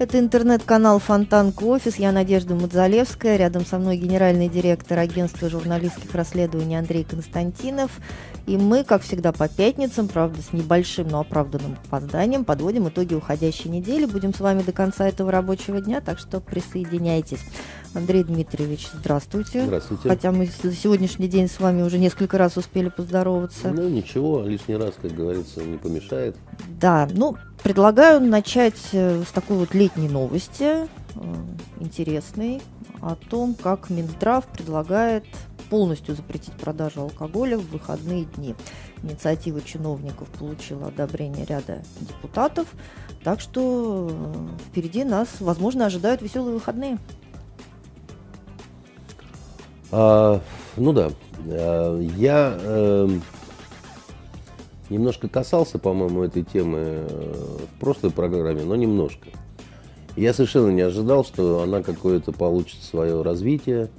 Это интернет-канал «Фонтанка. Офис». Я Надежда Мудзалевская. Рядом со мной генеральный директор агентства журналистских расследований Андрей Константинов. И мы, как всегда, по пятницам, правда, с небольшим, но оправданным опозданием, подводим итоги уходящей недели. Будем с вами до конца этого рабочего дня, так что присоединяйтесь. Андрей Дмитриевич, здравствуйте. Здравствуйте. Хотя мы за сегодняшний день с вами уже несколько раз успели поздороваться. Ну, ничего, лишний раз, как говорится, не помешает. Да, ну... Предлагаю начать с такой вот летней новости, интересной, о том, как Минздрав предлагает полностью запретить продажу алкоголя в выходные дни. Инициатива чиновников получила одобрение ряда депутатов, так что впереди нас, возможно, ожидают веселые выходные. Ну да, я... Немножко касался, по-моему, этой темы в прошлой программе, но немножко. Я совершенно не ожидал, что она какое-то получит свое развитие,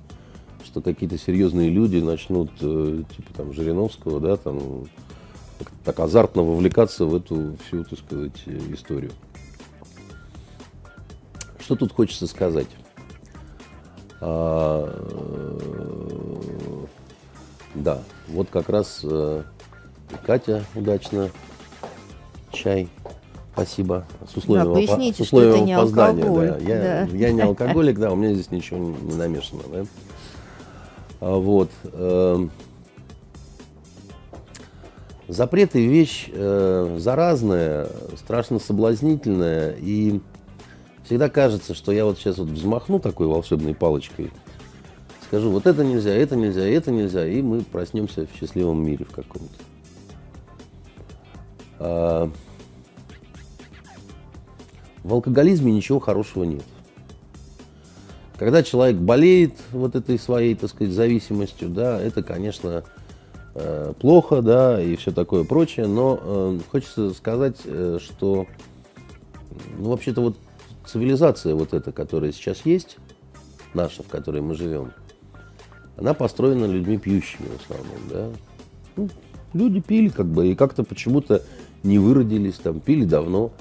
что какие-то серьезные люди начнут, типа там Жириновского, да, там, так азартно вовлекаться в эту всю, так сказать, историю. Что тут хочется сказать? Да, вот как раз... Катя, удачно. Чай. Спасибо. С условием, да, поясните, с условием что это не опоздания. Алкоголик, да. Я не алкоголик, да, у меня здесь ничего не намешано. Да? Вот. Запреты вещь заразная, страшно соблазнительная. И всегда кажется, что я вот сейчас вот взмахну такой волшебной палочкой. Скажу, вот это нельзя, это нельзя, это нельзя, и мы проснемся в счастливом мире в каком-то. В алкоголизме ничего хорошего нет. Когда человек болеет вот этой своей, так сказать, зависимостью, да, это, конечно, плохо, да, и все такое прочее, но хочется сказать, что, ну, вообще-то вот цивилизация вот эта, которая сейчас есть, наша, в которой мы живем, она построена людьми пьющими в основном, да. Ну, люди пили как бы и как-то почему-то не выродились, там, пили давно,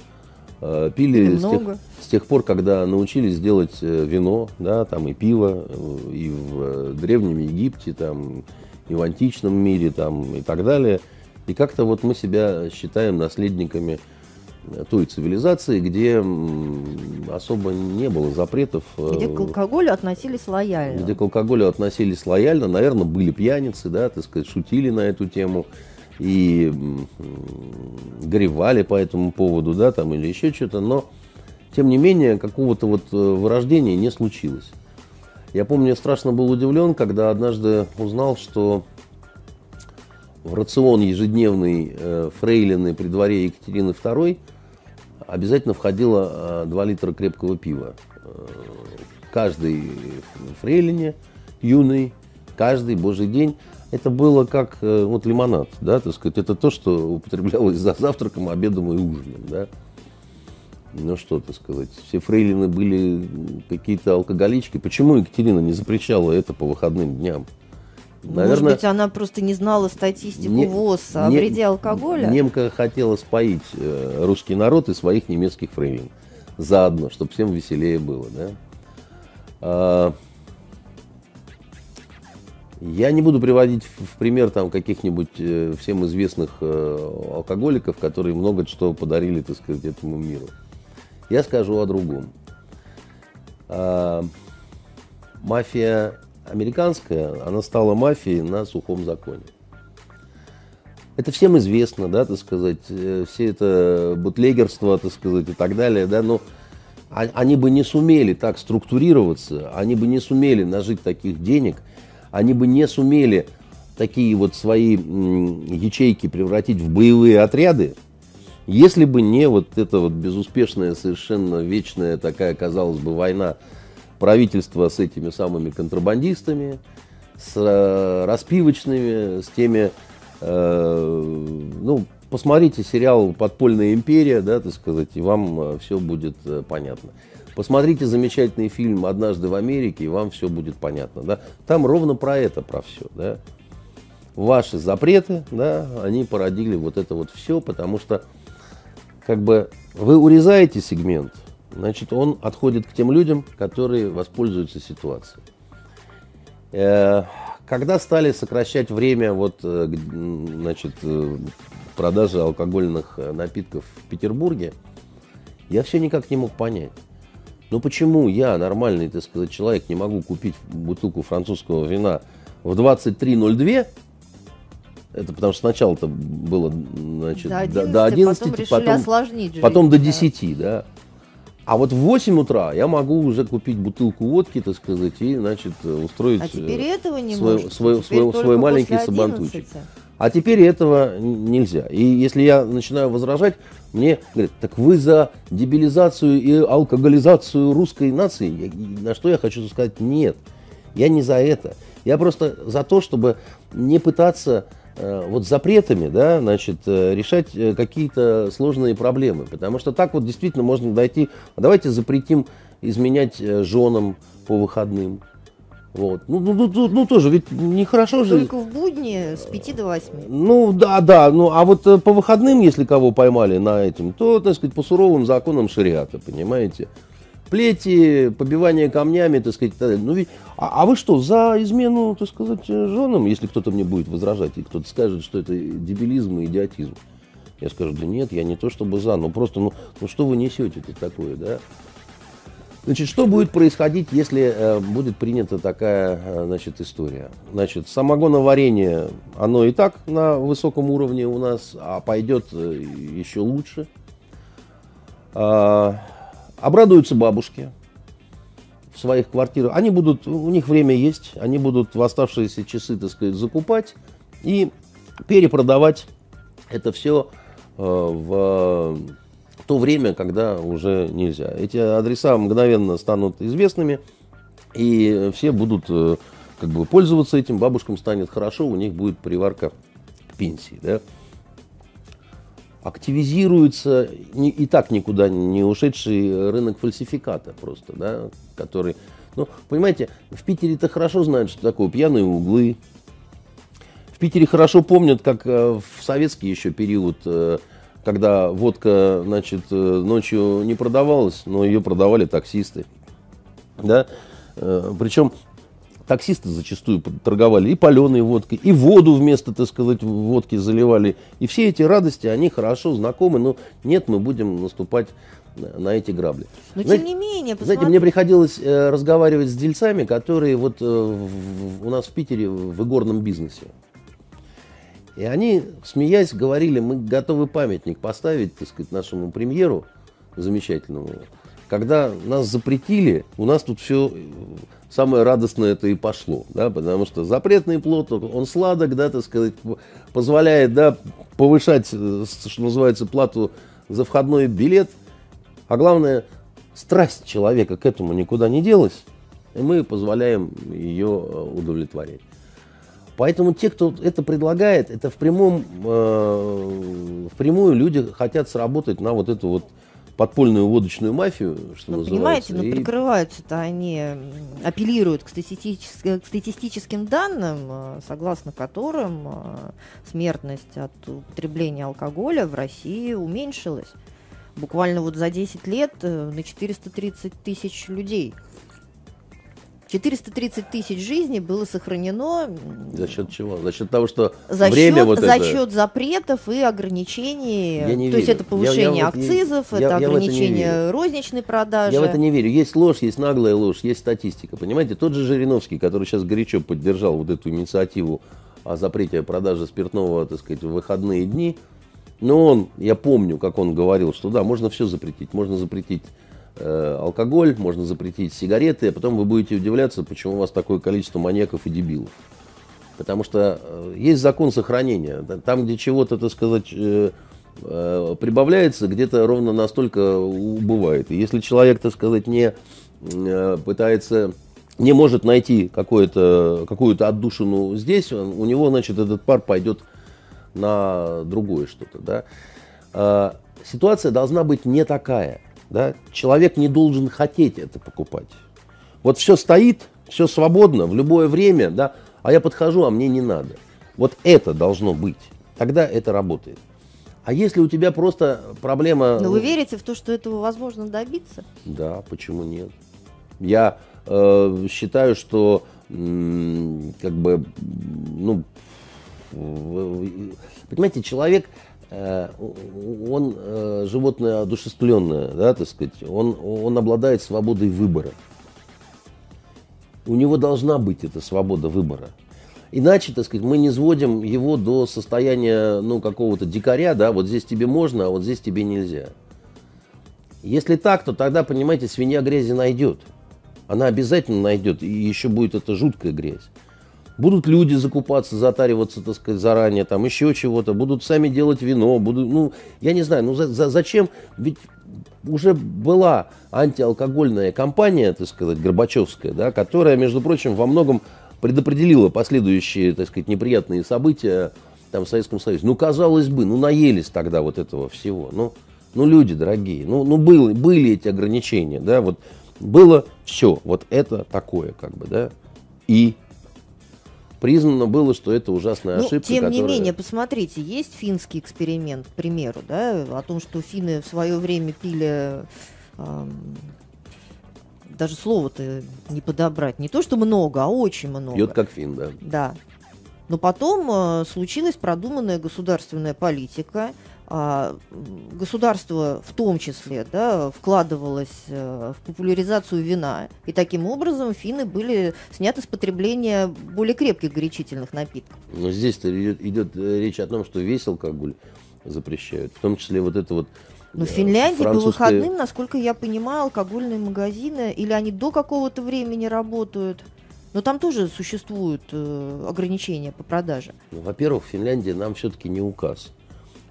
пили с тех пор, когда научились делать вино, да, там и пиво, и в Древнем Египте, там, и в античном мире, там, и так далее. И как-то вот мы себя считаем наследниками той цивилизации, где особо не было запретов. Где к алкоголю относились лояльно. Где к алкоголю относились лояльно. Наверное, были пьяницы, да, так сказать, шутили на эту тему и горевали по этому поводу, да, там, или еще что-то. Но, тем не менее, какого-то вот вырождения не случилось. Я помню, я страшно был удивлен, когда однажды узнал, что в рацион ежедневный фрейлины при дворе Екатерины II обязательно входило 2 литра крепкого пива. Каждой фрейлине юной, каждый божий день. Это было как вот лимонад, да, так сказать. Это то, что употреблялось за завтраком, обедом и ужином, да. Ну что, так сказать, все фрейлины были какие-то алкоголички. Почему Екатерина не запрещала это по выходным дням? Наверное, может быть, она просто не знала статистику ВОЗ о вреде алкоголя. Немка хотела споить русский народ и своих немецких фрейлин заодно, чтобы всем веселее было. Да? Я не буду приводить в пример там каких-нибудь всем известных алкоголиков, которые много что подарили, так сказать, этому миру. Я скажу о другом. Мафия американская, она стала мафией на сухом законе. Это всем известно, да, так сказать, все это бутлегерство, так сказать, и так далее, да, но они бы не сумели так структурироваться, они бы не сумели нажить таких денег, они бы не сумели такие вот свои ячейки превратить в боевые отряды, если бы не вот эта вот безуспешная, совершенно вечная такая, казалось бы, война правительство с этими самыми контрабандистами, с распивочными, с теми, ну, посмотрите сериал «Подпольная империя», да, так сказать, и вам все будет понятно. Посмотрите замечательный фильм «Однажды в Америке», и вам все будет понятно. Да? Там ровно про это, про все. Да? Ваши запреты, да, они породили вот это вот все, потому что как бы вы урезаете сегмент, значит, он отходит к тем людям, которые воспользуются ситуацией. Когда стали сокращать время вот, значит, продажи алкогольных напитков в Петербурге, я все никак не мог понять. Ну почему я, нормальный, так сказать, человек, не могу купить бутылку французского вина в 23:02? Это потому что сначала это было, значит, до 11, потом до 10, да. А вот в 8 утра я могу уже купить бутылку водки, так сказать, и, значит, устроить свой маленький сабантуйчик. А теперь этого нельзя. И если я начинаю возражать, мне говорят, так вы за дебилизацию и алкоголизацию русской нации? На что я хочу сказать, нет, я не за это. Я просто за то, чтобы не пытаться вот запретами, да, значит, решать какие-то сложные проблемы. Потому что так вот действительно можно дойти. Давайте запретим изменять женам по выходным. Вот. Ну тоже, ведь нехорошо же. Только в будни с 5 до 8. Ну, да. Ну, а вот по выходным, если кого поймали на этом, то, так сказать, по суровым законам шариата, понимаете? Плети, побивание камнями, так сказать, ну, ведь, а вы что, за измену, так сказать, женам, если кто-то мне будет возражать, и кто-то скажет, что это дебилизм и идиотизм? Я скажу, да нет, я не то чтобы за, но просто, ну что вы несете-то такое, да? Значит, что будет происходить, если будет принята такая, значит, история? Значит, самогоноварение, оно и так на высоком уровне у нас, а пойдет еще лучше. Обрадуются бабушки в своих квартирах. Они будут, у них время есть, они будут в оставшиеся часы, так сказать, закупать и перепродавать это все в то время, когда уже нельзя. Эти адреса мгновенно станут известными, и все будут как бы пользоваться этим. Бабушкам станет хорошо, у них будет приварка к пенсии, да? Активизируется и так никуда не ушедший рынок фальсификата просто, да, который, ну, понимаете, в Питере-то хорошо знают, что такое пьяные углы. В Питере хорошо помнят, как в советский еще период, когда водка, значит, ночью не продавалась, но ее продавали таксисты, да, причем таксисты зачастую торговали и паленой водкой, и воду вместо, так сказать, водки заливали. И все эти радости, они хорошо знакомы, но нет, мы будем наступать на эти грабли. Но знаете, тем не менее... Знаете, мне приходилось разговаривать с дельцами, которые вот у нас в Питере в игорном бизнесе. И они, смеясь, говорили, мы готовы памятник поставить, так сказать, нашему премьеру замечательному. Когда нас запретили, у нас тут все... Самое радостное это и пошло, да, потому что запретный плод, он сладок, да, так сказать, позволяет, да, повышать, что называется, плату за входной билет. А главное, страсть человека к этому никуда не делась, и мы позволяем ее удовлетворять. Поэтому те, кто это предлагает, это впрямую люди хотят сработать на вот эту вот подпольную водочную мафию, что ну, называется. Понимаете, но прикрываются-то они, апеллируют к статистическим данным, согласно которым смертность от употребления алкоголя в России уменьшилась. Буквально вот за 10 лет на 430 тысяч людей. 430 тысяч жизней было сохранено... За счет чего? За счет того, что время вот это... За счет запретов и ограничений. То есть это повышение акцизов, это ограничение розничной продажи. Я в это не верю. Есть ложь, есть наглая ложь, есть статистика. Понимаете, тот же Жириновский, который сейчас горячо поддержал вот эту инициативу о запрете продажи спиртного, так сказать, в выходные дни. Но он, я помню, как он говорил, что да, можно все запретить, можно запретить... алкоголь, можно запретить сигареты, а потом вы будете удивляться, почему у вас такое количество маньяков и дебилов. Потому что есть закон сохранения. Там, где чего-то, так сказать, прибавляется, где-то ровно настолько убывает. И если человек, так сказать, не пытается, не может найти какую-то отдушину здесь, у него, значит, этот пар пойдет на другое что-то. Да? Ситуация должна быть не такая. Да? Человек не должен хотеть это покупать. Вот все стоит, все свободно, в любое время, да? А я подхожу, а мне не надо. Вот это должно быть. Тогда это работает. А если у тебя просто проблема... Но вы верите в то, что этого возможно добиться? Да, почему нет? Я считаю, что как бы, ну, понимаете, человек, он животное одушевленное, да, так сказать, он обладает свободой выбора. У него должна быть эта свобода выбора. Иначе, так сказать, мы не сводим его до состояния, ну, какого-то дикаря, да, вот здесь тебе можно, а вот здесь тебе нельзя. Если так, то тогда, понимаете, свинья грязи найдет. Она обязательно найдет, и еще будет эта жуткая грязь. Будут люди закупаться, затариваться, так сказать, заранее, там, еще чего-то, будут сами делать вино, будут, ну, я не знаю, ну, зачем, ведь уже была антиалкогольная кампания, так сказать, горбачевская, да, которая, между прочим, во многом предопределила последующие, так сказать, неприятные события там, в Советском Союзе. Ну, казалось бы, ну, наелись тогда вот этого всего. Ну люди дорогие, ну были эти ограничения, да, вот было все, вот это такое, как бы, да, и признано было, что это ужасная ошибка. Тем не менее, посмотрите, есть финский эксперимент, к примеру, да, о том, что финны в свое время пили... Даже слово-то не подобрать. Не то, что много, а очень много. Пьет как фин, да. Да. Но потом случилась продуманная государственная политика. Государство в том числе, да, вкладывалось в популяризацию вина. И таким образом финны были сняты с потребления более крепких горячительных напитков. Но здесь-то идет речь о том, что весь алкоголь запрещают. В том числе вот это вот... Но в Финляндии по выходным, насколько я понимаю, алкогольные магазины, или они до какого-то времени работают, но там тоже существуют ограничения по продаже. Ну, во-первых, Финляндия нам все-таки не указ.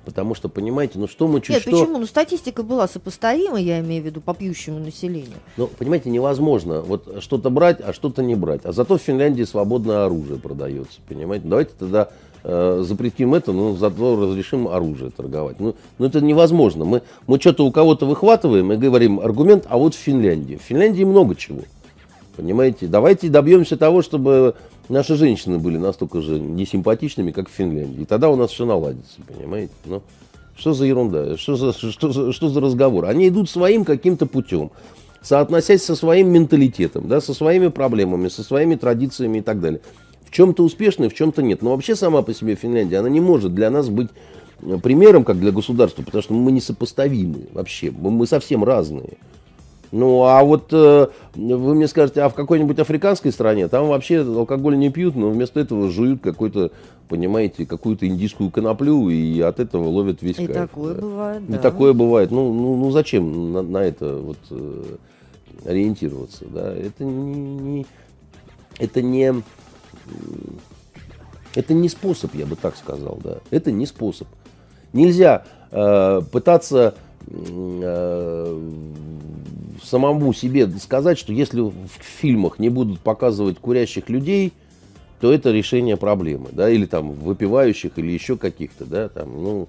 Потому что, понимаете, ну что мы чуть что... Нет, почему? Ну статистика была сопоставима, я имею в виду, по пьющему населению. Ну, понимаете, невозможно вот что-то брать, а что-то не брать. А зато в Финляндии свободное оружие продается, понимаете? Давайте тогда запретим это, но зато разрешим оружие торговать. Ну это невозможно. Мы что-то у кого-то выхватываем и говорим аргумент, а вот в Финляндии. В Финляндии много чего, понимаете? Давайте добьемся того, чтобы наши женщины были настолько же несимпатичными, как в Финляндии. И тогда у нас все наладится, понимаете? Ну, что за ерунда? Что за разговор? Они идут своим каким-то путем, соотносясь со своим менталитетом, да, со своими проблемами, со своими традициями и так далее. В чем-то успешны, в чем-то нет. Но вообще сама по себе Финляндия, она не может для нас быть примером, как для государства, потому что мы несопоставимы вообще, мы совсем разные. Ну, а вот вы мне скажете, а в какой-нибудь африканской стране там вообще алкоголь не пьют, но вместо этого жуют какой-то, понимаете, какую-то индийскую коноплю и от этого ловят весь кайф. И такое бывает, да. И такое бывает. Ну зачем на это вот ориентироваться, да? Это не способ, я бы так сказал, да. Это не способ. Нельзя пытаться самому себе сказать, что если в фильмах не будут показывать курящих людей, то это решение проблемы, да, или там выпивающих, или еще каких-то, да, там, ну,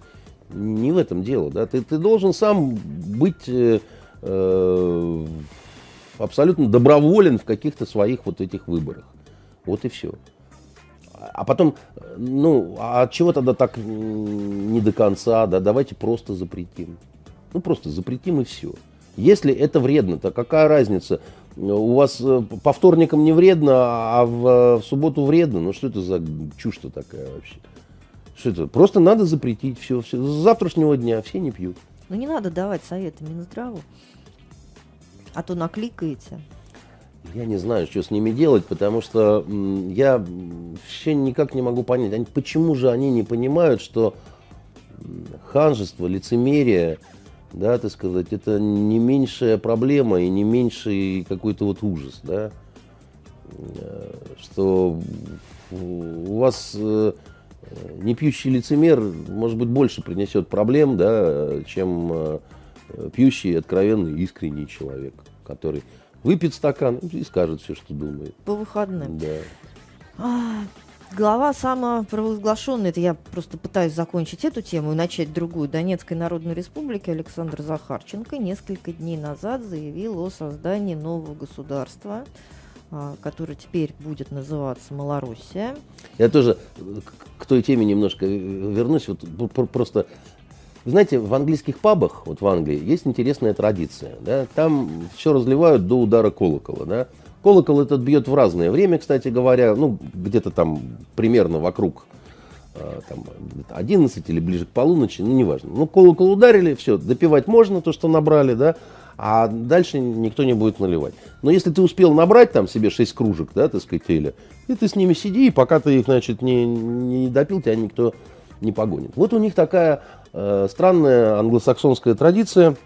не в этом дело, да, ты должен сам быть абсолютно доброволен в каких-то своих вот этих выборах, вот и все. А потом, ну, а чего тогда так не до конца, да, давайте просто запретим. Ну, просто запретим и все. Если это вредно, то какая разница? У вас по вторникам не вредно, а в субботу вредно. Ну, что это за чушь-то такая вообще? Что это? Просто надо запретить все. С завтрашнего дня все не пьют. Ну, не надо давать советы Минздраву, а то накликаете. Я не знаю, что с ними делать, потому что я вообще никак не могу понять, почему же они не понимают, что ханжество, лицемерие, да, так сказать, это не меньшая проблема и не меньший какой-то вот ужас, да, что у вас непьющий лицемер, может быть, больше принесет проблем, да, чем пьющий, откровенный, искренний человек, который выпьет стакан и скажет все, что думает. По выходным. Да. Глава самопровозглашенной, это я просто пытаюсь закончить эту тему и начать другую, Донецкой Народной Республики Александр Захарченко несколько дней назад заявил о создании нового государства, которое теперь будет называться Малороссия. Я тоже к той теме немножко вернусь. Вот просто, знаете, в английских пабах, вот в Англии, есть интересная традиция. Да? Там все разливают до удара колокола, да? Колокол этот бьет в разное время, кстати говоря, ну, где-то там примерно вокруг там, 11 или ближе к полуночи, ну, неважно. Ну, колокол ударили, все, допивать можно то, что набрали, да, а дальше никто не будет наливать. Но если ты успел набрать там себе 6 кружек, да, так сказать, или, и ты с ними сиди, и пока ты их, значит, не допил, тебя никто не погонит. Вот у них такая странная англосаксонская традиция,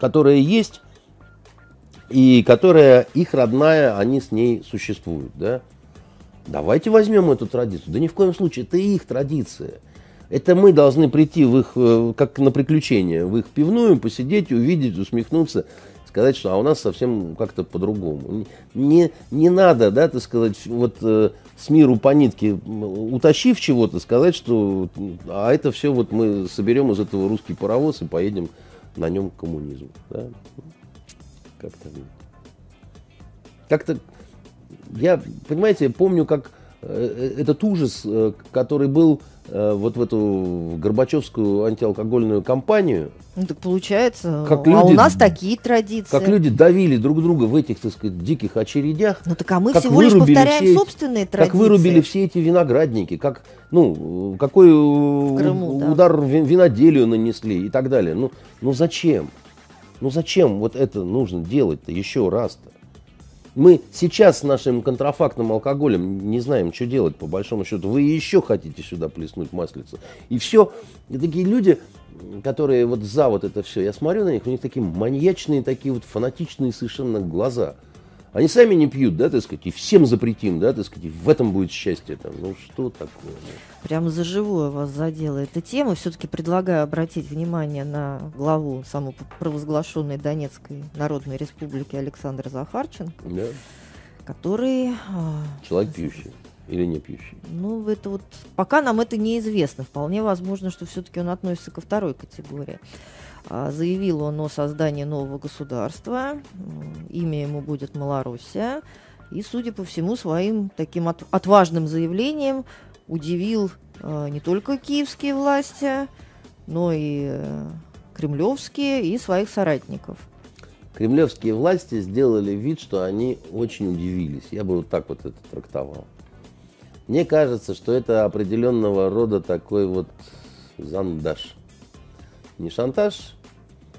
которая есть, и которая их родная, они с ней существуют, да? Давайте возьмем эту традицию. Да ни в коем случае, это их традиция. Это мы должны прийти в их, как на приключение, в их пивную, посидеть, увидеть, усмехнуться, сказать, что а у нас совсем как-то по-другому. Не надо, да, так сказать, вот с миру по нитке, утащив чего-то, сказать, что а это все вот мы соберем из этого русский паровоз и поедем на нем к коммунизму, да? Как-то, я, понимаете, помню, как этот ужас, который был вот в эту горбачевскую антиалкогольную кампанию. Ну, так получается, как люди, а у нас такие традиции. Как люди давили друг друга в этих, так сказать, диких очередях. Ну, так а мы всего лишь повторяем собственные традиции. Как вырубили все эти виноградники, как, ну, какой в Крыму, удар да. виноделию нанесли и так далее. Ну зачем? Ну зачем вот это нужно делать-то еще раз-то? Мы сейчас с нашим контрафактным алкоголем не знаем, что делать, по большому счету. Вы еще хотите сюда плеснуть маслицу. И все. И такие люди, которые вот за вот это все, я смотрю на них, у них такие маньячные, такие вот фанатичные совершенно глаза. Они сами не пьют, да, так сказать, и всем запретим, да, так сказать, и в этом будет счастье. Там. Ну что такое? Прям за живое вас задела эта тема. Все-таки предлагаю обратить внимание на главу самопровозглашенной Донецкой Народной Республики Александра Захарченко, да. Который... Человек пьющий или не пьющий? Ну, это вот... Пока нам это неизвестно. Вполне возможно, что все-таки он относится ко второй категории. Заявил он о создании нового государства, имя ему будет Малороссия, и, судя по всему, своим таким отважным заявлением удивил не только киевские власти, но и кремлевские, и своих соратников. Кремлевские власти сделали вид, что они очень удивились. Я бы вот так вот это трактовал. Мне кажется, что это определенного рода такой вот зандаш. Не шантаж,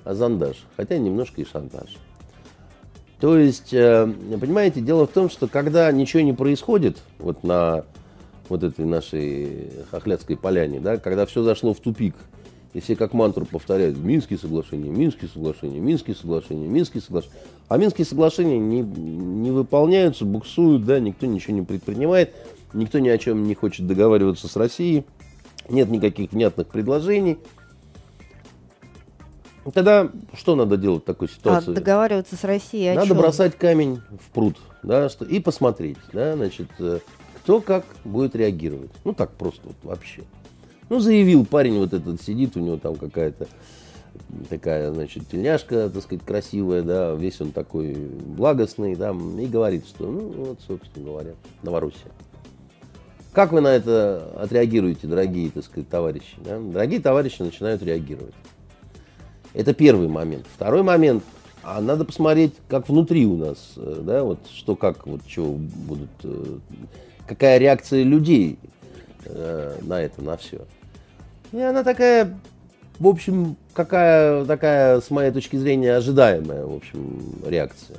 а зондаж. Хотя немножко и шантаж. То есть, понимаете, дело в том, что когда ничего не происходит вот на вот этой нашей хохлядской поляне, да, когда все зашло в тупик, и все как мантру повторяют «Минские соглашения, Минские соглашения, Минские соглашения, Минские соглашения». А Минские соглашения не выполняются, буксуют, да, никто ничего не предпринимает, никто ни о чем не хочет договариваться с Россией, нет никаких внятных предложений. Тогда что надо делать в такой ситуации? Договариваться с Россией о чем? Надо бросать камень в пруд, да, и посмотреть, да, значит, кто как будет реагировать. Ну, так просто вот, вообще. Ну, заявил парень вот этот, сидит, у него там какая-то такая, значит, тельняшка, так сказать, красивая, да, весь он такой благостный, да, и говорит, что, ну, вот, собственно говоря, Новороссия. Как вы на это отреагируете, дорогие, так сказать, товарищи? Да? Дорогие товарищи начинают реагировать. Это первый момент. Второй момент, а надо посмотреть, как внутри у нас, да, вот что, как, вот чего будут, какая реакция людей на это, на все. И она такая, в общем, какая такая, с моей точки зрения, ожидаемая, в общем, реакция.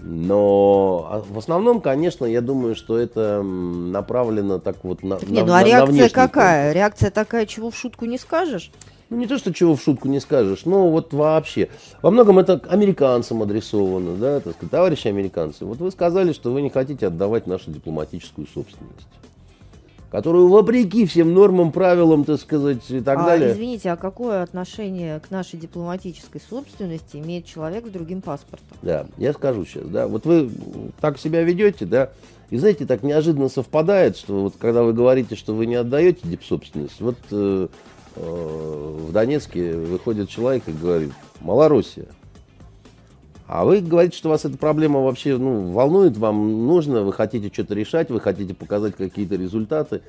Но в основном, конечно, я думаю, что это направлено так вот на внешний. Ну а реакция какая? Реакция такая, чего в шутку не скажешь? Ну, не то, что чего в шутку не скажешь, но вот вообще. Во многом это американцам адресовано, да, так сказать, товарищи американцы. Вот вы сказали, что вы не хотите отдавать нашу дипломатическую собственность. которую вопреки всем нормам, правилам, так сказать, и так далее. Извините, а какое отношение к нашей дипломатической собственности имеет человек с другим паспортом? Да, я скажу сейчас, да, вот вы так себя ведете, да, и знаете, так неожиданно совпадает, что вот когда вы говорите, что вы не отдаете дипсобственность, вот в Донецке выходит человек и говорит: Малороссия. А вы говорите, что вас эта проблема вообще, ну, волнует, вам нужно, вы хотите что-то решать, вы хотите показать какие-то результаты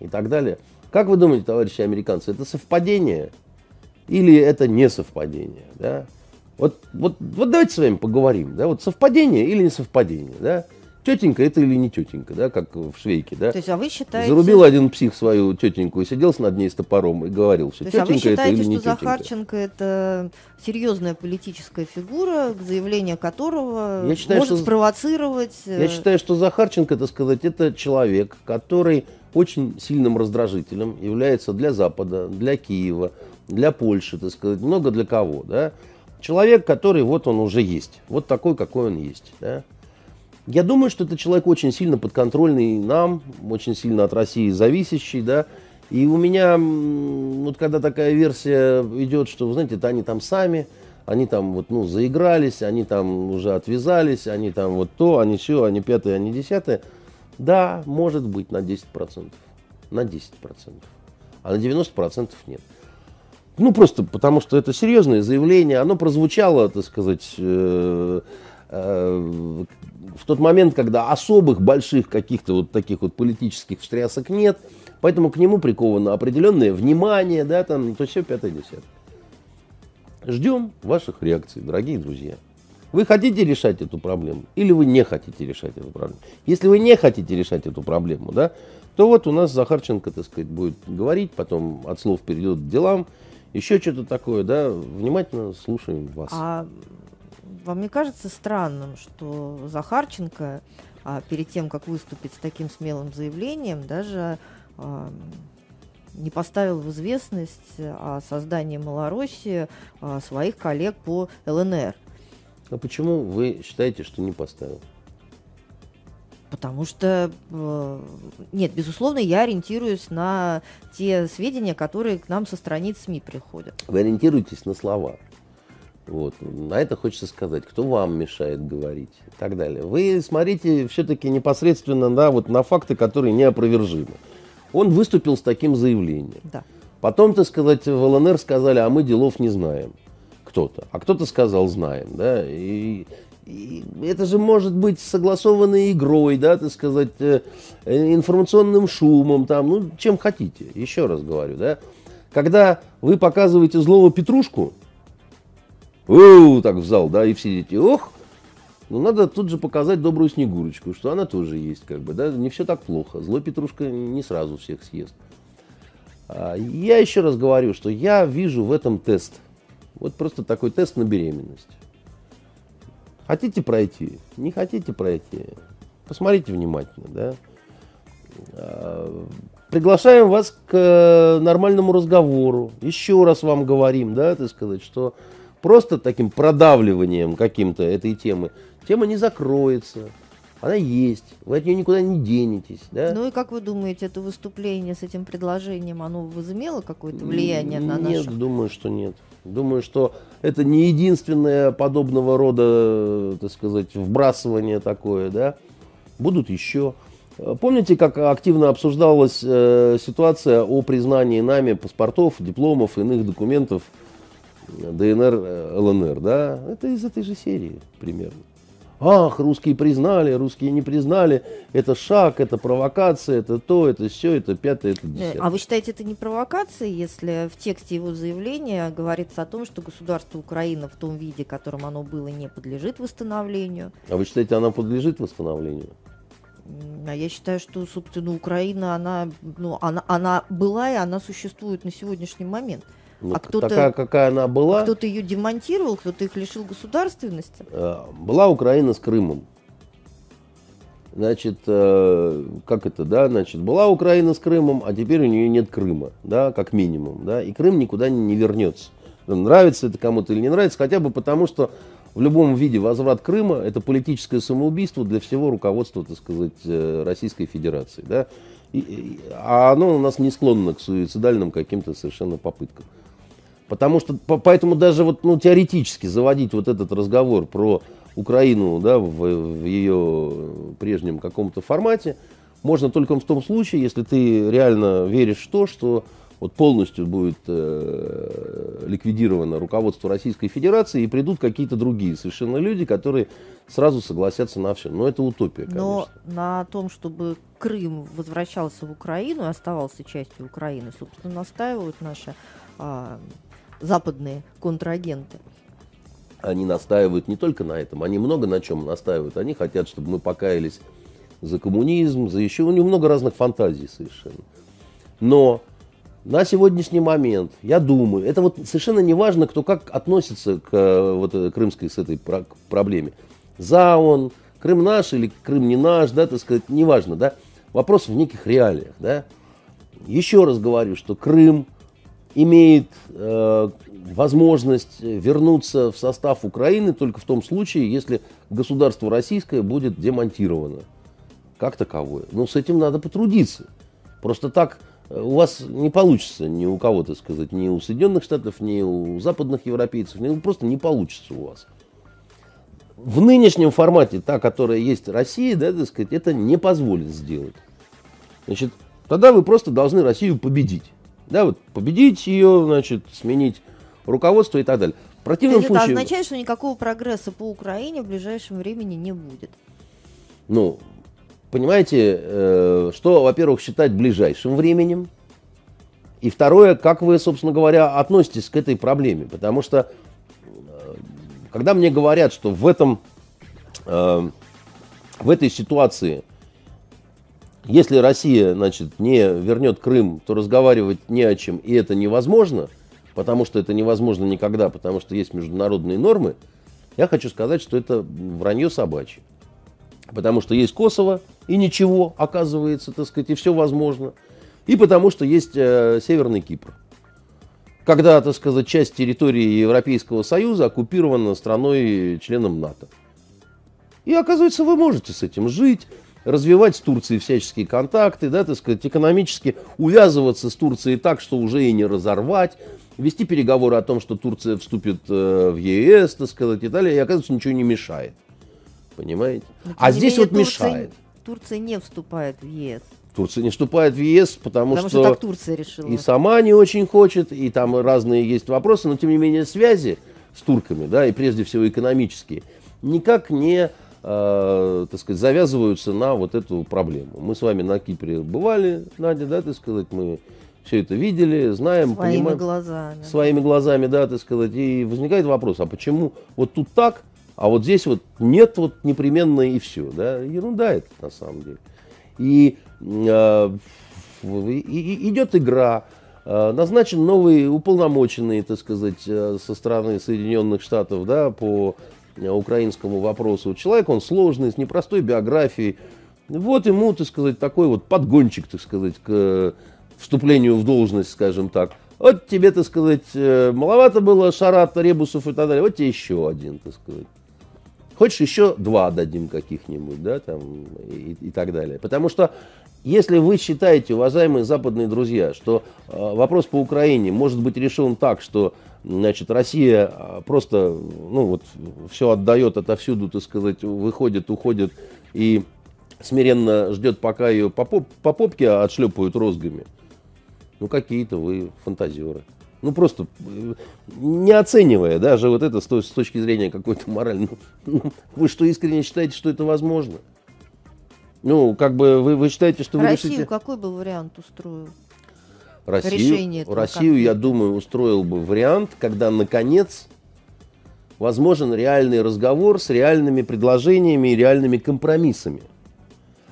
и так далее. Как вы думаете, товарищи американцы, это совпадение или это не совпадение? Да? Вот давайте с вами поговорим, да? Вот совпадение или не совпадение, да? Тетенька это или не тетенька, да, как в Швейке, да? То есть, а вы считаете... Зарубил один псих свою тетеньку и сидел над ней с топором и говорил, что тетенька это или не тетенька. А вы считаете, что Захарченко это серьезная политическая фигура, заявление которого может спровоцировать... Я считаю, что Захарченко, так сказать, это человек, который очень сильным раздражителем является для Запада, для Киева, для Польши, так сказать, много для кого, да? Человек, который вот он уже есть, вот такой, какой он есть, да? Я думаю, что это человек очень сильно подконтрольный нам, очень сильно от России зависящий, да. И у меня, вот когда такая версия идет, что, вы знаете, это они там сами, они там вот, ну, заигрались, они там уже отвязались, они там вот то, они все, они пятое, они десятое. Да, может быть, на 10%. На 10%. А на 90% нет. Ну, просто потому что это серьезное заявление, оно прозвучало, так сказать... в тот момент, когда особых больших каких-то вот таких вот политических встрясок нет, поэтому к нему приковано определенное внимание, да, там, то все, пятое, десятое. Ждем ваших реакций, дорогие друзья. Вы хотите решать эту проблему или вы не хотите решать эту проблему? Если вы не хотите решать эту проблему, да, то вот у нас Захарченко, так сказать, будет говорить, потом от слов перейдет к делам, еще что-то такое, да, внимательно слушаем вас. Вам не кажется странным, что Захарченко перед тем, как выступить с таким смелым заявлением, даже не поставил в известность о создании Малороссии своих коллег по ЛНР? А почему вы считаете, что не поставил? Потому что, нет, безусловно, я ориентируюсь на те сведения, которые к нам со страниц СМИ приходят. Вы ориентируетесь на слова. Вот. На это хочется сказать, кто вам мешает говорить и так далее. Вы смотрите все-таки непосредственно, да, вот на факты, которые неопровержимы. Он выступил с таким заявлением. Да. Потом, так сказать, в ЛНР сказали, а мы делов не знаем. Кто-то. А кто-то сказал, знаем. Да? И это же может быть согласованной игрой, да, так сказать, информационным шумом, там, ну, чем хотите. Еще раз говорю. Да? Когда вы показываете злого Петрушку, так в зал, да, и все сидите, ох, ну надо тут же показать добрую Снегурочку, что она тоже есть, как бы, да, не все так плохо, злой Петрушка не сразу всех съест. Я еще раз говорю, что я вижу в этом тест, вот просто такой тест на беременность. Хотите пройти, не хотите пройти, посмотрите внимательно, да. Приглашаем вас к нормальному разговору, еще раз вам говорим, да, так сказать, что... Просто таким продавливанием каким-то этой темы. Тема не закроется. Она есть. Вы от нее никуда не денетесь. Да? Ну и как вы думаете, это выступление с этим предложением, оно возымело какое-то влияние на наших? Нет, думаю, что нет. Думаю, что это не единственное подобного рода, так сказать, вбрасывание такое. Да? Будут еще. Помните, как активно обсуждалась ситуация о признании нами паспортов, дипломов, иных документов ДНР, ЛНР, да, это из этой же серии примерно. Ах, русские признали, русские не признали, это шаг, это провокация, это то, это все, это пятое, это десятое. А вы считаете, это не провокация, если в тексте его заявления говорится о том, что государство Украина в том виде, в котором оно было, не подлежит восстановлению? А вы считаете, оно подлежит восстановлению? А я считаю, что, собственно, Украина, она была и она существует на сегодняшний момент. Ну, а кто-то, такая, какая она была. Кто-то ее демонтировал, кто-то их лишил государственности. Была Украина с Крымом. Значит, как это, да? Значит, была Украина с Крымом, а теперь у нее нет Крыма, да, как минимум, да. И Крым никуда не вернется. Нравится это кому-то или не нравится, хотя бы потому, что в любом виде возврат Крыма – это политическое самоубийство для всего руководства, так сказать, Российской Федерации. Да? А оно у нас не склонно к суицидальным каким-то совершенно попыткам. Потому что, поэтому даже вот, ну, теоретически заводить вот этот разговор про Украину, да, в ее прежнем каком-то формате можно только в том случае, если ты реально веришь в то, что вот полностью будет ликвидировано руководство Российской Федерации и придут какие-то другие совершенно люди, которые сразу согласятся на все. Но это утопия, конечно. Но на том, чтобы Крым возвращался в Украину и оставался частью Украины, собственно, настаивают наши западные контрагенты. Они настаивают не только на этом, они много на чем настаивают. Они хотят, чтобы мы покаялись за коммунизм, за еще... У них много разных фантазий совершенно. Но на сегодняшний момент, я думаю, это вот совершенно не важно, кто как относится к вот крымской с этой проблеме. За он, Крым наш или Крым не наш, да, так сказать, не важно, да. Вопрос в неких реалиях, да. Еще раз говорю, что Крым имеет возможность вернуться в состав Украины только в том случае, если государство российское будет демонтировано как таковое. Но с этим надо потрудиться. Просто так у вас не получится ни у кого, так сказать, ни у Соединенных Штатов, ни у западных европейцев. Просто не получится у вас. В нынешнем формате, та, которая есть Россия, да, так сказать, это не позволит сделать. Значит, тогда вы просто должны Россию победить. Да, вот победить ее, значит, сменить руководство и так далее. В противном случае... Это означает, что никакого прогресса по Украине в ближайшем времени не будет. Ну, понимаете, что, во-первых, считать ближайшим временем, и второе, как вы, собственно говоря, относитесь к этой проблеме. Потому что, когда мне говорят, что в этой ситуации... Если Россия, значит, не вернет Крым, то разговаривать не о чем, и это невозможно, потому что это невозможно никогда, потому что есть международные нормы, я хочу сказать, что это вранье собачье. Потому что есть Косово, и ничего, оказывается, так сказать, и все возможно. И потому что есть Северный Кипр. Когда, так сказать, часть территории Европейского Союза оккупирована страной-членом НАТО. И оказывается, вы можете с этим жить, развивать с Турцией всяческие контакты, да, так сказать, экономически увязываться с Турцией так, что уже и не разорвать, вести переговоры о том, что Турция вступит в ЕС, так сказать, и далее, и оказывается, ничего не мешает. Понимаете? Но, а здесь вот Турция, мешает. Турция не вступает в ЕС. Турция не вступает в ЕС, потому что так Турция решила. И сама не очень хочет, и там разные есть вопросы, но, тем не менее, связи с турками, да, и прежде всего экономические, никак не... так сказать, завязываются на вот эту проблему. Мы с вами на Кипре бывали, Надя, да, так сказать, мы все это видели, знаем, понимаем. Своими глазами, да, так сказать. И возникает вопрос, а почему вот тут так, а вот здесь вот нет, вот непременно и все, да, ерунда это на самом деле. И идет игра, назначен новый уполномоченный, так сказать, со стороны Соединенных Штатов, да, по украинскому вопросу. Человек он сложный, с непростой биографией. Вот ему, так сказать, такой вот подгончик, так сказать, к вступлению в должность, скажем так. Вот тебе, так сказать, маловато было шарата, ребусов и так далее. Вот тебе еще один, так сказать. Хочешь, еще два дадим каких-нибудь, да, там, и так далее. Потому что, если вы считаете, уважаемые западные друзья, что вопрос по Украине может быть решен так, что, значит, Россия просто, ну, вот, все отдает отовсюду, так сказать, выходит, уходит и смиренно ждет, пока ее по попке отшлепают розгами. Ну, какие-то вы фантазеры. Ну, просто не оценивая даже вот это с точки зрения какой-то моральной. Ну, вы что, искренне считаете, что это возможно? Ну, как бы вы считаете, что вы Россию решите... какой бы вариант устроил? Россию, я думаю, устроил бы вариант, когда, наконец, возможен реальный разговор с реальными предложениями и реальными компромиссами.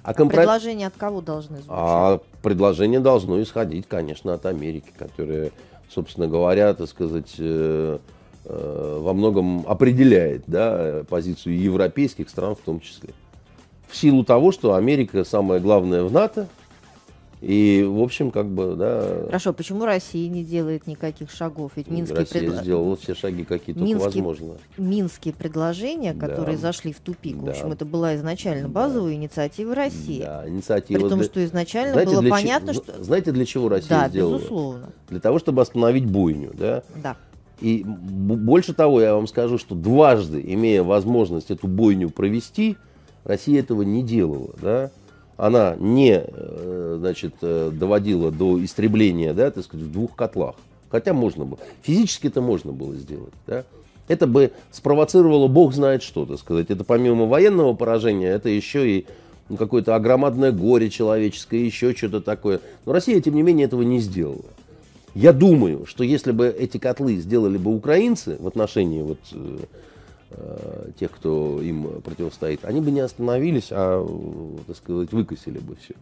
Предложения от кого должны звучать? Предложение должно исходить, конечно, от Америки, которая, собственно говоря, так сказать, во многом определяет, да, позицию европейских стран в том числе. В силу того, что Америка самая главная в НАТО, И, в общем, как бы, да... Хорошо, почему Россия не делает никаких шагов? Ведь Россия сделала все шаги, какие только возможно. Минские предложения, которые зашли в тупик, в общем, это была изначально базовая инициатива России. Да, инициатива... При том, что изначально было понятно, что... Знаете, для чего Россия сделала? Да, безусловно. Для того, чтобы остановить буйню, да? Да. И больше того, я вам скажу, что дважды, имея возможность эту буйню провести, Россия этого не делала, да? Она не, значит, доводила до истребления, да, так сказать, в двух котлах. Хотя можно было. Физически это можно было сделать. Да? Это бы спровоцировало бог знает что, так сказать. Это помимо военного поражения, это еще и какое-то огромное горе человеческое, еще что-то такое. Но Россия, тем не менее, этого не сделала. Я думаю, что если бы эти котлы сделали бы украинцы в отношении вот, тех, кто им противостоит, они бы не остановились, а, так сказать, выкосили бы все.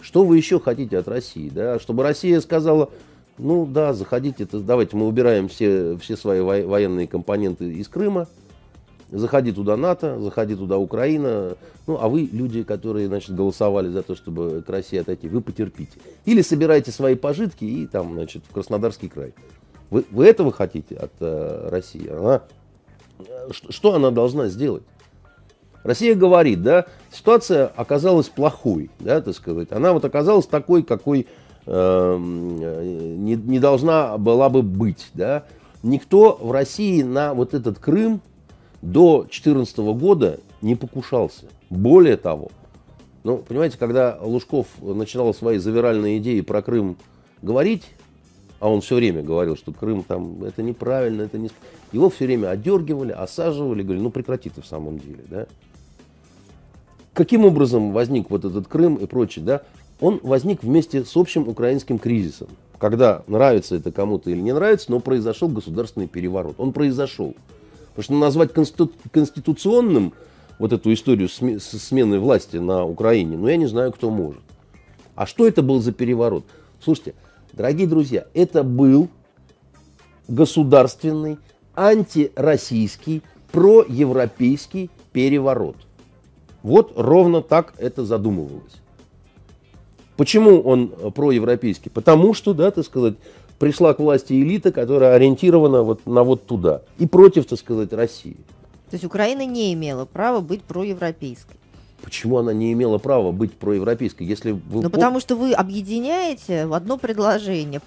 Что вы еще хотите от России? Да? Чтобы Россия сказала, ну да, заходите, давайте мы убираем все свои военные компоненты из Крыма, заходи туда НАТО, заходи туда Украина, ну а вы, люди, которые, значит, голосовали за то, чтобы к России отойти, вы потерпите. Или собирайте свои пожитки и там, значит, в Краснодарский край. Вы этого хотите от России? Что она должна сделать? Россия говорит, да, ситуация оказалась плохой, да, так сказать. Она вот оказалась такой, какой не должна была бы быть, да. Никто в России на вот этот Крым до 2014 года не покушался. Более того, ну, понимаете, когда Лужков начинал свои завиральные идеи про Крым говорить, а он все время говорил, что Крым там, это неправильно, это не... Его все время отдергивали, осаживали, говорили, ну прекрати ты в самом деле, да. Каким образом возник вот этот Крым и прочее, да? Он возник вместе с общим украинским кризисом. Когда нравится это кому-то или не нравится, но произошел государственный переворот. Он произошел. Потому что назвать конституционным вот эту историю смены власти на Украине, ну я не знаю, кто может. А что это был за переворот? Слушайте, дорогие друзья, это был государственный, антироссийский, проевропейский переворот. Вот ровно так это задумывалось. Почему он проевропейский? Потому что, да, так сказать, пришла к власти элита, которая ориентирована вот на вот туда. И против, так сказать, России. То есть Украина не имела права быть проевропейской. Почему она не имела права быть проевропейской? Если вы... Ну, потому что вы объединяете в одно предложение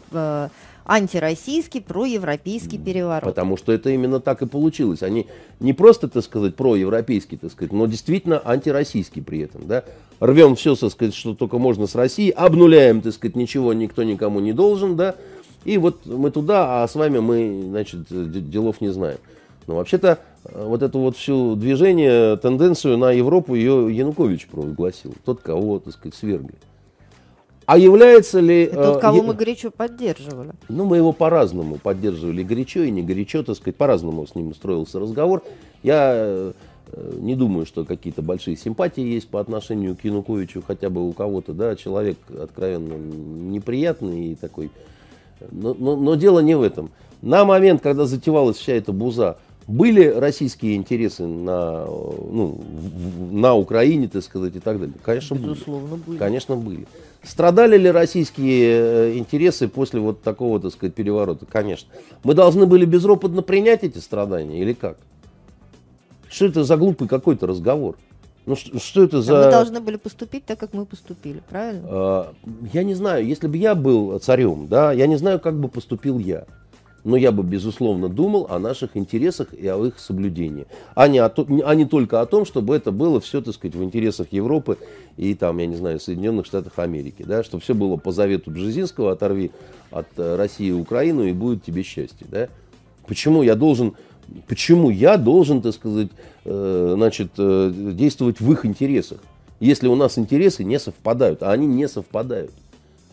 антироссийский, проевропейский переворот. Потому что это именно так и получилось. Они не просто, так сказать, проевропейский, так сказать, но действительно антироссийский при этом. Да? Рвем все, так сказать, что только можно с Россией, обнуляем, так сказать, ничего никто никому не должен, да? И вот мы туда, а с вами мы, значит, делов не знаем. Но вообще-то вот это вот все движение, тенденцию на Европу ее Янукович провозгласил. Тот, кого, так сказать, свергли. А является ли... Тот, кого мы горячо поддерживали. Ну, мы его по-разному поддерживали. Горячо и не горячо, так сказать. По-разному с ним строился разговор. Я не думаю, что какие-то большие симпатии есть по отношению к Януковичу. Хотя бы у кого-то, да, человек откровенно неприятный и такой... Но дело не в этом. На момент, когда затевалась вся эта буза, были российские интересы на Украине, так сказать, и так далее? Конечно, безусловно, были. Конечно, были. Страдали ли российские интересы после вот такого, так сказать, переворота? Конечно. Мы должны были безропотно принять эти страдания или как? Что это за глупый какой-то разговор? Ну, что это за... Мы должны были поступить так, как мы поступили, правильно? Я не знаю, если бы я был царем, да, я не знаю, как бы поступил я. Но я бы, безусловно, думал о наших интересах и о их соблюдении. А не только о том, чтобы это было все, так сказать, в интересах Европы и, там, я не знаю, Соединенных Штатов Америки. Да? Чтобы все было по завету Бжезинского, оторви от России Украину и будет тебе счастье. Да? Почему я должен, так сказать, значит, действовать в их интересах, если у нас интересы не совпадают, а они не совпадают?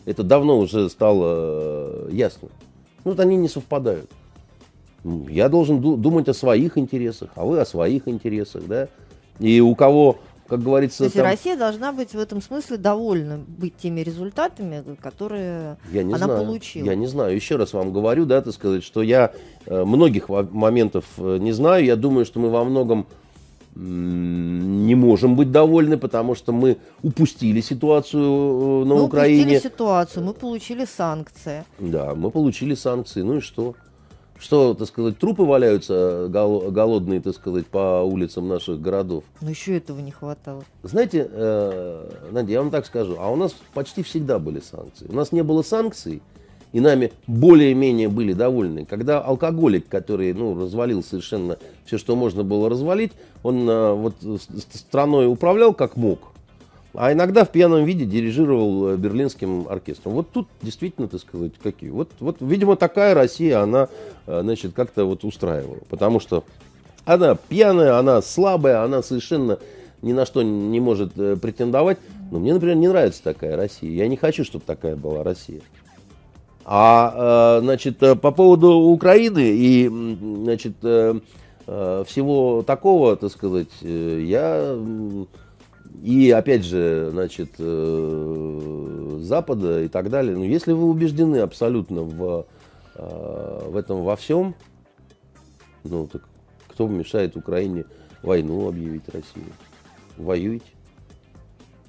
Это давно уже стало ясно. Вот они не совпадают. Я должен думать о своих интересах, а вы о своих интересах, да? И у кого, как говорится... То есть там... Россия должна быть в этом смысле довольна быть теми результатами, которые она получила. Я не знаю. Еще раз вам говорю, да, так сказать, что я многих моментов не знаю. Я думаю, что мы во многом не можем быть довольны, потому что мы упустили ситуацию на Украине. Мы упустили ситуацию, мы получили санкции. Да, мы получили санкции, ну и что? Что, так сказать, трупы валяются голодные, так сказать, по улицам наших городов? Ну еще этого не хватало. Знаете, Надя, я вам так скажу, а у нас почти всегда были санкции. У нас не было санкций, и нами более-менее были довольны. Когда алкоголик, который развалил совершенно все, что можно было развалить, он вот страной управлял как мог, а иногда в пьяном виде дирижировал берлинским оркестром. Вот тут действительно, так сказать, какие. Вот видимо, такая Россия, она, значит, как-то вот устраивала. Потому что она пьяная, она слабая, она совершенно ни на что не может претендовать. Но мне, например, не нравится такая Россия. Я не хочу, чтобы такая была Россия. А, значит, по поводу Украины и, значит, всего такого, так сказать, я... И, опять же, значит, Запада и так далее. Но если вы убеждены абсолютно в этом во всем, ну, так кто мешает Украине войну объявить России? Воюйте.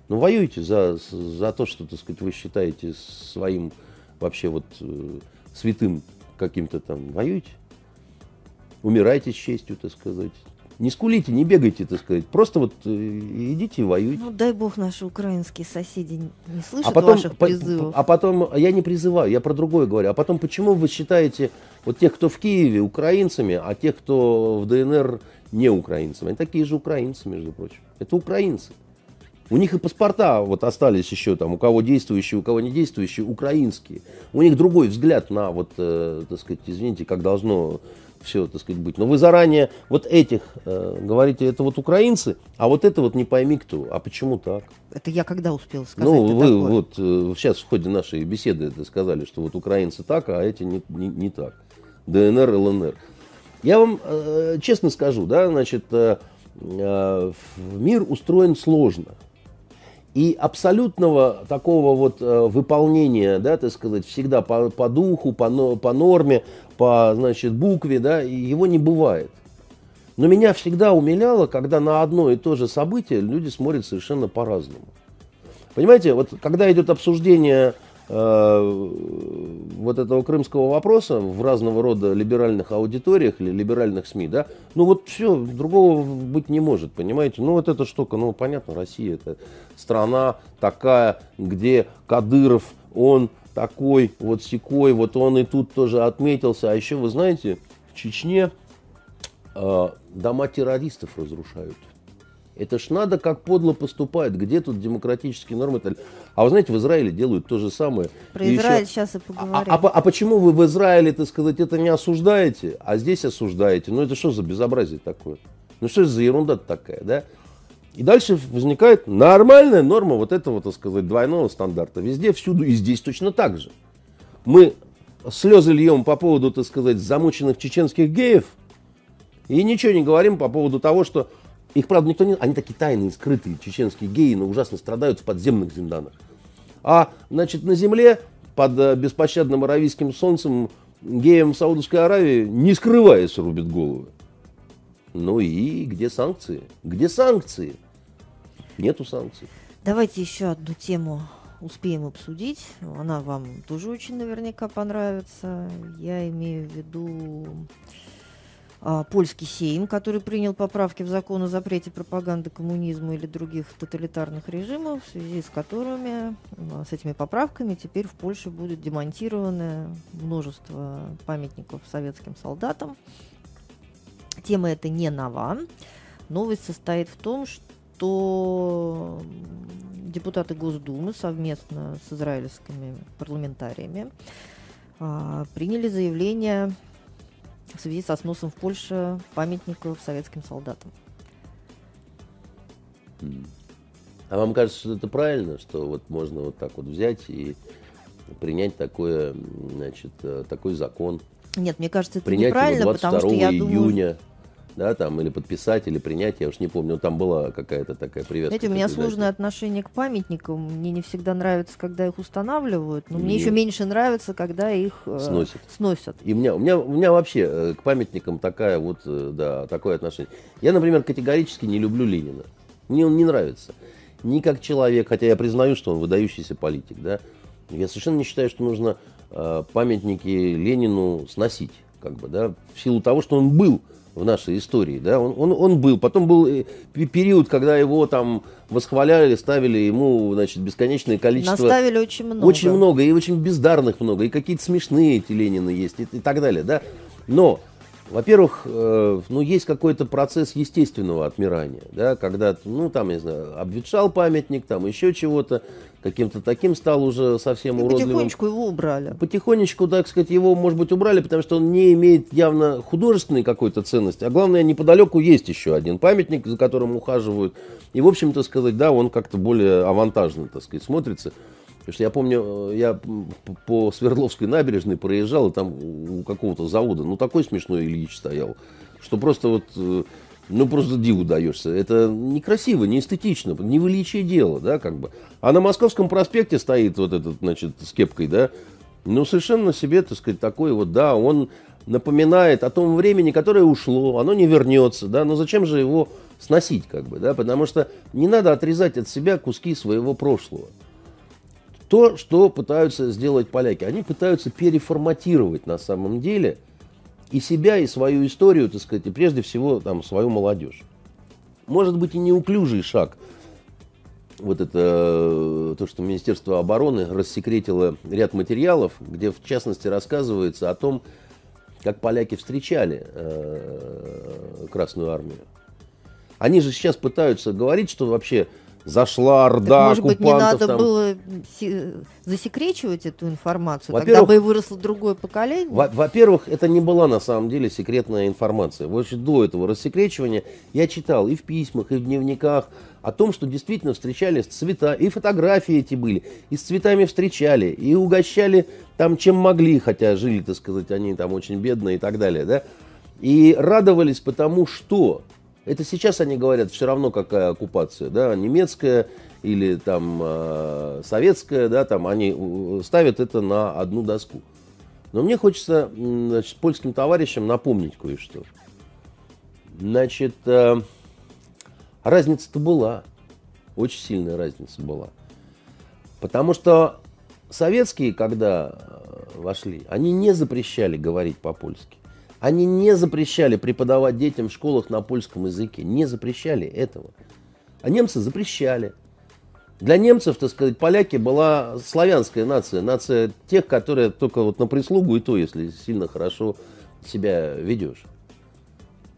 Ну, воюйте за то, что, так сказать, вы считаете своим... вообще вот святым каким-то там, воюйте, умирайте с честью, так сказать. Не скулите, не бегайте, так сказать, просто вот идите и воюйте. Ну, дай бог, наши украинские соседи не слышат ваших призывов. А потом, я не призываю, я про другое говорю, а потом почему вы считаете вот тех, кто в Киеве, украинцами, а тех, кто в ДНР, не украинцами? Они такие же украинцы, между прочим, это украинцы. У них и паспорта вот остались еще там, у кого действующие, у кого не действующие, украинские. У них другой взгляд на, вот, так сказать, извините, как должно все, так сказать, быть. Но вы заранее вот этих говорите, это вот украинцы, а вот это вот не пойми кто. А почему так? Это я когда успел сказать? Ну, вы такое? Вот сейчас в ходе нашей беседы это сказали, что вот украинцы так, а эти не так. ДНР, ЛНР. Я вам честно скажу, да, значит, мир устроен сложно. И абсолютного такого вот выполнения, да, так сказать, всегда по духу, по норме, по, значит, букве, да, его не бывает. Но меня всегда умиляло, когда на одно и то же событие люди смотрят совершенно по-разному. Понимаете, вот когда идет обсуждение вот этого крымского вопроса в разного рода либеральных аудиториях или либеральных СМИ, да, ну вот все, другого быть не может, понимаете, ну вот эта штука, ну понятно, Россия это страна такая, где Кадыров, он такой, вот сякой, вот он и тут тоже отметился, а еще вы знаете, в Чечне дома террористов разрушают. Это ж надо, как подло поступает. Где тут демократические нормы? А вы знаете, в Израиле делают то же самое. Про Израиль еще... сейчас и поговорим. А почему вы в Израиле, так сказать, это не осуждаете, а здесь осуждаете? Ну это что за безобразие такое? Ну что это за ерунда такая, да? И дальше возникает нормальная норма вот этого, так сказать, двойного стандарта. Везде, всюду и здесь точно так же. Мы слезы льем по поводу, так сказать, замученных чеченских геев и ничего не говорим по поводу того, что... Их, правда, никто не... Они такие тайные, скрытые, чеченские геи, но ужасно страдают в подземных зинданах. А, значит, на земле, под беспощадным аравийским солнцем, геям Саудовской Аравии, не скрываясь, рубят головы. Ну и где санкции? Где санкции? Нету санкций. Давайте еще одну тему успеем обсудить. Она вам тоже очень наверняка понравится. Я имею в виду... Польский Сейм, который принял поправки в закон о запрете пропаганды коммунизма или других тоталитарных режимов, в связи с которыми, с этими поправками, теперь в Польше будет демонтировано множество памятников советским солдатам. Тема эта не нова. Новость состоит в том, что депутаты Госдумы совместно с израильскими парламентариями приняли заявление... в связи со сносом в Польше памятников советским солдатам. А вам кажется, что это правильно, что вот можно вот так вот взять и принять такое, значит, такой закон? Нет, мне кажется, это неправильно, потому что я думаю... да, там, или подписать, или принять, я уж не помню, там была какая-то такая привязка. Знаете, у меня сложное отношение к памятникам, мне не всегда нравится, когда их устанавливают, но мне еще меньше нравится, когда их сносят. И у меня вообще к памятникам такая вот, да, такое отношение. Я, например, категорически не люблю Ленина, мне он не нравится, ни как человек, хотя я признаю, что он выдающийся политик, да, я совершенно не считаю, что нужно памятники Ленину сносить, как бы, да, в силу того, что он был в нашей истории, да, он был, потом был период, когда его там восхваляли, ставили ему, значит, бесконечное количество. Наставили очень много. Очень много, и очень бездарных много, и какие-то смешные эти Ленины есть, и так далее, да, но, во-первых, ну, есть какой-то процесс естественного отмирания, да, когда, ну, там, не знаю, обветшал памятник, там, еще чего-то, каким-то таким стал уже совсем уродливым. Потихонечку его убрали. Потихонечку, так сказать, его, может быть, убрали, потому что он не имеет явно художественной какой-то ценности, а главное, неподалеку есть еще один памятник, за которым ухаживают, и, в общем-то, сказать, да, он как-то более авантажно, так сказать, смотрится. Потому что я помню, я по Свердловской набережной проезжал, и там у какого-то завода, ну, такой смешной Ильич стоял, что просто вот, ну, просто диву даешься. Это некрасиво, неэстетично, не в Ильиче дело, да, как бы. А на Московском проспекте стоит вот этот, значит, с кепкой, да, ну, совершенно себе, так сказать, такой вот, да, он напоминает о том времени, которое ушло, оно не вернется, да, но зачем же его сносить, как бы, да, потому что не надо отрезать от себя куски своего прошлого. То, что пытаются сделать поляки. Они пытаются переформатировать на самом деле и себя, и свою историю, так сказать, и прежде всего там свою молодежь. Может быть, и неуклюжий шаг. Вот это то, что Министерство обороны рассекретило ряд материалов, где в частности рассказывается о том, как поляки встречали Красную армию. Они же сейчас пытаются говорить, что вообще... Зашла орда оккупантов. Может быть, не надо там было засекречивать эту информацию, тогда бы и выросло другое поколение? Во-первых, это не была на самом деле секретная информация. Вот до этого рассекречивания я читал и в письмах, и в дневниках о том, что действительно встречались цвета, и фотографии эти были, и с цветами встречали, и угощали там чем могли, хотя жили, так сказать, они там очень бедно и так далее, да? И радовались потому, что... Это сейчас они говорят, все равно какая оккупация, да, немецкая или там советская, да, там они ставят это на одну доску. Но мне хочется, значит, польским товарищам напомнить кое-что. Значит, разница-то была, очень сильная разница была. Потому что советские, когда вошли, они не запрещали говорить по-польски. Они не запрещали преподавать детям в школах на польском языке. Не запрещали этого. А немцы запрещали. Для немцев, так сказать, поляки была славянская нация. Нация тех, которые только вот на прислугу, и то, если сильно хорошо себя ведешь.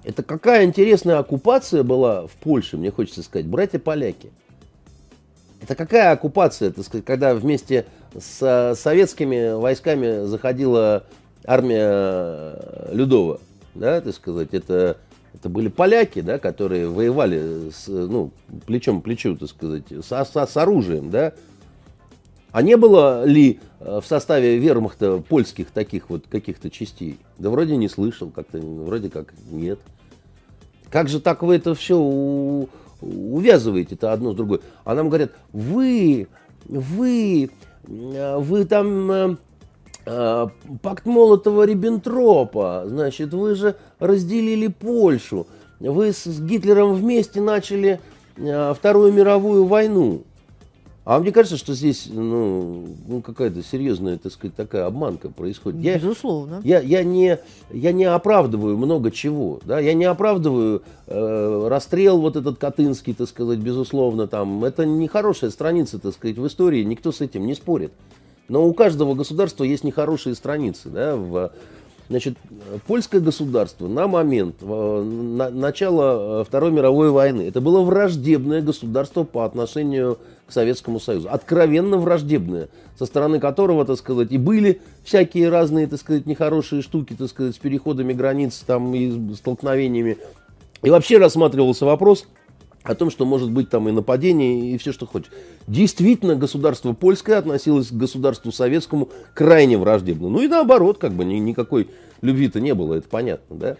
Это какая интересная оккупация была в Польше, мне хочется сказать, братья-поляки. Это какая оккупация, так сказать, когда вместе с советскими войсками заходила... Армия Людова, да, так сказать, это были поляки, да, которые воевали с, ну, плечом к плечу, так сказать, с оружием, да. А не было ли в составе вермахта польских таких вот каких-то частей? Да вроде не слышал, как-то вроде как нет. Как же так вы это все увязываете-то одно с другое? А нам говорят, вы там... Пакт Молотова-Риббентропа, значит, вы же разделили Польшу, вы с Гитлером вместе начали Вторую мировую войну. А мне кажется, что здесь, ну какая-то серьезная, так сказать, такая обманка происходит. Безусловно. Я не оправдываю много чего, да, я не оправдываю расстрел вот этот Катынский, так сказать, безусловно, там, это нехорошая страница, так сказать, в истории, никто с этим не спорит. Но у каждого государства есть нехорошие страницы. Да? Значит, польское государство на момент начала Второй мировой войны, это было враждебное государство по отношению к Советскому Союзу. Откровенно враждебное, со стороны которого, так сказать, и были всякие разные, так сказать, нехорошие штуки, так сказать, с переходами границ там, и столкновениями. И вообще рассматривался вопрос о том, что может быть там и нападение, и все, что хочешь. Действительно, государство польское относилось к государству советскому крайне враждебно. Ну и наоборот, как бы никакой любви-то не было, это понятно, да?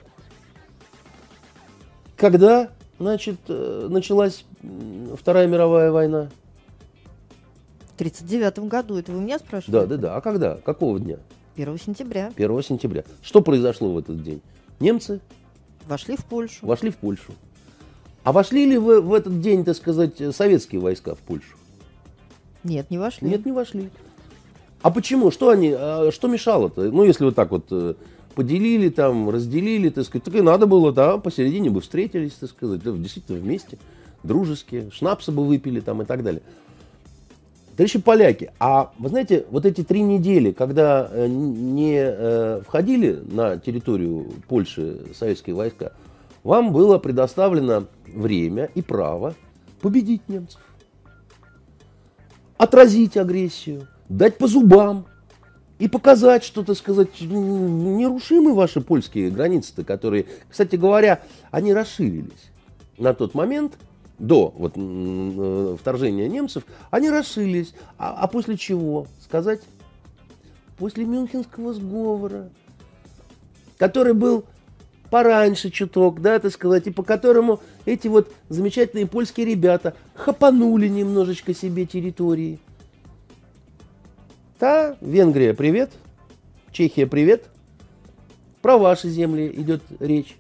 Когда, значит, началась Вторая мировая война? В 1939 году. Это вы меня спрашиваете? Да, да, да. А когда? Какого дня? 1 сентября. 1 сентября. Что произошло в этот день? Немцы вошли в Польшу. Вошли в Польшу. А вошли ли в этот день, так сказать, советские войска в Польшу? Нет, не вошли. Нет, не вошли. А почему? Что они, что мешало-то? Ну, если вот так вот поделили там, разделили, так сказать, так и надо было, да, посередине бы встретились, так сказать, действительно вместе, дружеские, шнапсы бы выпили там и так далее. Товарищи поляки, а вы знаете, вот эти 3 недели, когда не входили на территорию Польши советские войска, вам было предоставлено время и право победить немцев, отразить агрессию, дать по зубам и показать, что, так сказать, нерушимы ваши польские границы-то, которые, кстати говоря, они расширились на тот момент. До вот, вторжения немцев, они расшились. А после чего? Сказать? После Мюнхенского сговора, который был пораньше чуток, да, так сказать, и по которому эти вот замечательные польские ребята хапанули немножечко себе территории. Та Венгрия привет, Чехия привет, про ваши земли идет речь.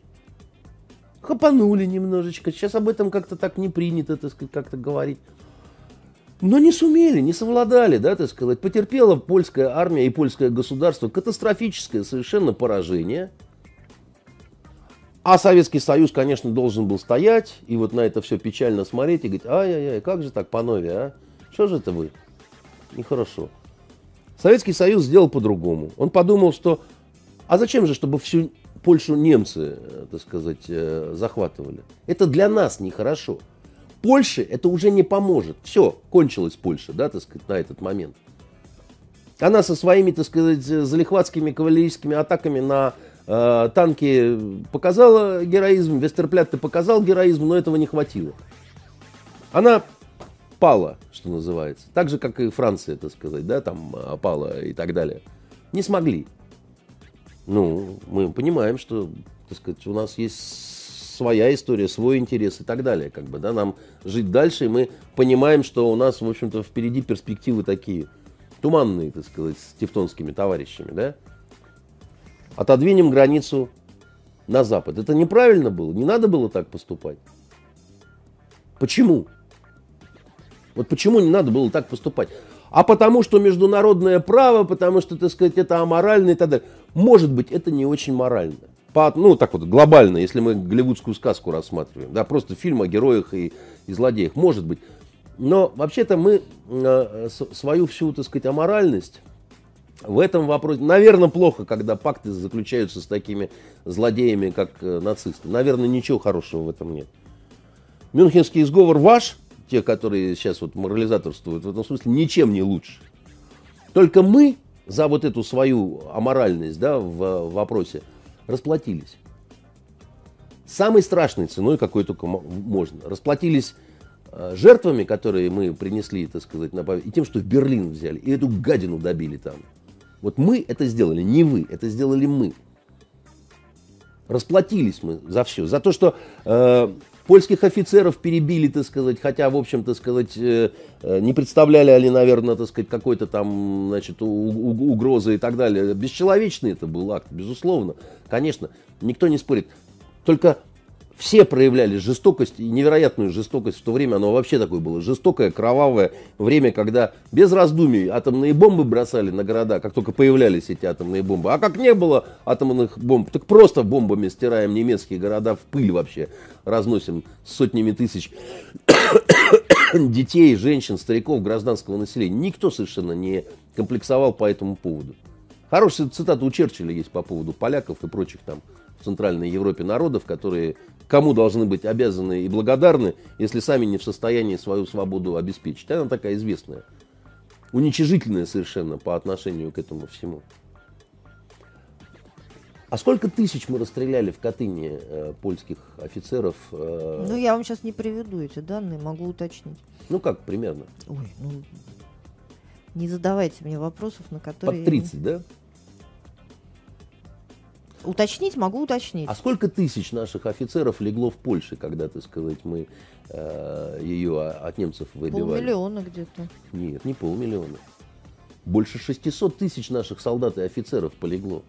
Хапанули немножечко. Сейчас об этом как-то так не принято, так сказать, как-то говорить. Но не сумели, не совладали, да, так сказать. Потерпела польская армия и польское государство катастрофическое совершенно поражение. А Советский Союз, конечно, должен был стоять и вот на это все печально смотреть и говорить: ай-яй-яй, как же так, панове, а? Что же это вы? Нехорошо. Советский Союз сделал по-другому. Он подумал, что... А зачем же, чтобы всю Польшу немцы, так сказать, захватывали? Это для нас нехорошо. Польше это уже не поможет. Все, кончилась Польша, да, так сказать, на этот момент. Она со своими, так сказать, залихватскими кавалерийскими атаками на танки показала героизм, Вестерплятте показал героизм, но этого не хватило. Она пала, что называется. Так же, как и Франция, так сказать, да, там пала и так далее. Не смогли. Ну, мы понимаем, что, так сказать, у нас есть своя история, свой интерес и так далее, как бы, да, нам жить дальше, и мы понимаем, что у нас, в общем-то, впереди перспективы такие туманные, так сказать, с тевтонскими товарищами, да. Отодвинем границу на запад. Это неправильно было, не надо было так поступать. Почему? Вот почему не надо было так поступать? А потому что международное право, потому что, так сказать, это аморально и так далее. Может быть, это не очень морально. Ну, так вот, глобально, если мы голливудскую сказку рассматриваем, да, просто фильм о героях и злодеях, может быть. Но вообще-то мы свою всю, так сказать, аморальность в этом вопросе... Наверное, плохо, когда пакты заключаются с такими злодеями, как нацисты. Наверное, ничего хорошего в этом нет. Мюнхенский сговор ваш, те, которые сейчас вот морализаторствуют, в этом смысле ничем не лучше. Только мы... за вот эту свою аморальность, да, в вопросе, расплатились. Самой страшной ценой, какой только можно. Расплатились жертвами, которые мы принесли, так сказать, на память, и тем, что в Берлин взяли, и эту гадину добили там. Вот мы это сделали, не вы, это сделали мы. Расплатились мы за все. За то, что польских офицеров перебили, так сказать, хотя, в общем, так сказать, не представляли они, наверное, так сказать, какой-то там, значит, угрозы и так далее. Бесчеловечный это был акт, безусловно. Конечно, никто не спорит. Только все проявляли жестокость, и невероятную жестокость в то время. Оно вообще такое было жестокое, кровавое время, когда без раздумий атомные бомбы бросали на города, как только появлялись эти атомные бомбы. А как не было атомных бомб, так просто бомбами стираем немецкие города в пыль вообще. Разносим сотнями тысяч детей, женщин, стариков, гражданского населения. Никто совершенно не комплексовал по этому поводу. Хорошая цитата у Черчилля есть по поводу поляков и прочих там в Центральной Европе народов, которые кому должны быть обязаны и благодарны, если сами не в состоянии свою свободу обеспечить. Она такая известная, уничижительная совершенно по отношению к этому всему. А сколько тысяч мы расстреляли в Катыни польских офицеров? Ну, я вам сейчас не приведу эти данные, могу уточнить. Ну, как примерно? Ой, ну, не задавайте мне вопросов, на которые... Под 30, да? Уточнить могу уточнить. А сколько тысяч наших офицеров легло в Польше, когда, так сказать, мы ее от немцев выбивали? Полмиллиона где-то. Нет, не полмиллиона. Больше 600 тысяч наших солдат и офицеров полегло.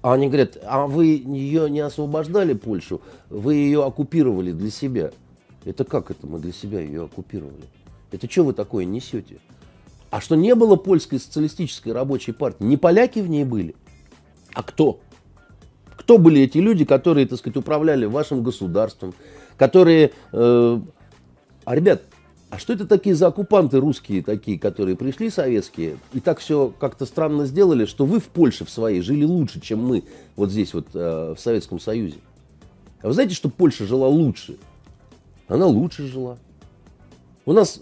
А они говорят, а вы ее не освобождали, Польшу, вы ее оккупировали для себя. Это как это мы для себя ее оккупировали? Это что вы такое несете? А что не было польской социалистической рабочей партии? Не поляки в ней были? А кто? Кто были эти люди, которые, так сказать, управляли вашим государством? Которые... А, ребят, а что это такие за оккупанты русские такие, которые пришли советские, и так все как-то странно сделали, что вы в Польше в своей жили лучше, чем мы вот здесь вот в Советском Союзе? А вы знаете, что Польша жила лучше? Она лучше жила. У нас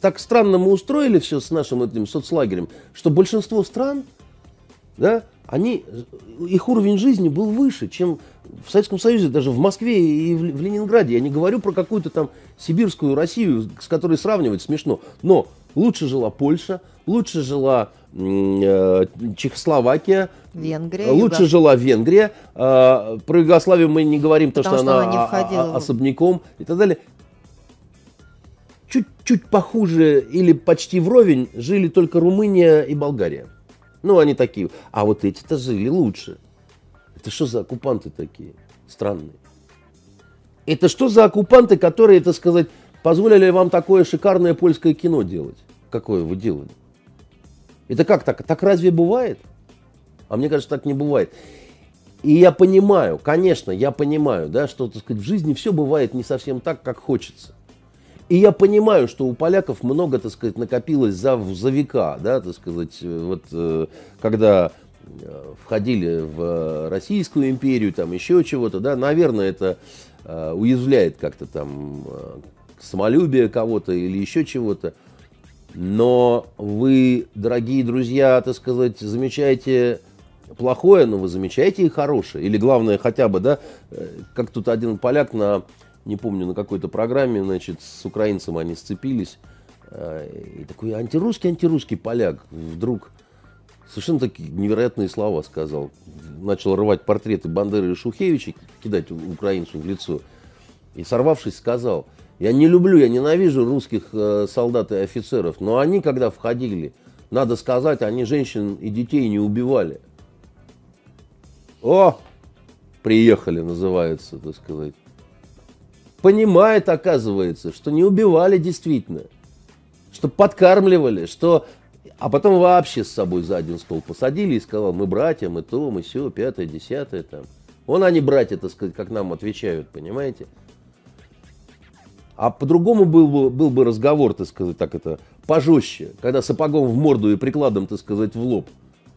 так странно мы устроили все с нашим этим соцлагерем, что большинство стран, да, они, их уровень жизни был выше, чем в Советском Союзе, даже в Москве и в Ленинграде. Я не говорю про какую-то там сибирскую Россию, с которой сравнивать смешно. Но лучше жила Польша, лучше жила Чехословакия, Венгрия, лучше жила Венгрия. Про Югославию мы не говорим, потому что она не входила особняком и так далее. Чуть-чуть похуже или почти вровень жили только Румыния и Болгария. Ну, они такие. А вот эти-то жили лучше. Это что за оккупанты такие странные? Это что за оккупанты, которые, так сказать, позволили вам такое шикарное польское кино делать? Какое вы делали? Это как так? Так разве бывает? А мне кажется, так не бывает. И я понимаю, конечно, я понимаю, да, что, так сказать, в жизни все бывает не совсем так, как хочется. И я понимаю, что у поляков много, так сказать, накопилось за века, да, так сказать, вот когда входили в Российскую империю, там еще чего-то, да, наверное, это уязвляет как-то там самолюбие кого-то или еще чего-то. Но вы, дорогие друзья, так сказать, замечаете плохое, но вы замечаете и хорошее. Или главное хотя бы, да, как тут один поляк на... не помню, на какой-то программе, значит, с украинцем они сцепились. И такой антирусский поляк вдруг совершенно такие невероятные слова сказал. Начал рвать портреты Бандеры и Шухевича, кидать украинцу в лицо. И, сорвавшись, сказал: я не люблю, я ненавижу русских солдат и офицеров, но они, когда входили, надо сказать, они женщин и детей не убивали. О, приехали, называется, так сказать. Понимает, оказывается, что не убивали действительно, что подкармливали, что... А потом вообще с собой за один стол посадили и сказал: мы братья, мы то, мы сё, пятое, десятое там. Вон они, братья, так сказать, как нам отвечают, понимаете? А по-другому был бы разговор, так сказать, так это, пожестче, когда сапогом в морду и прикладом, так сказать, в лоб.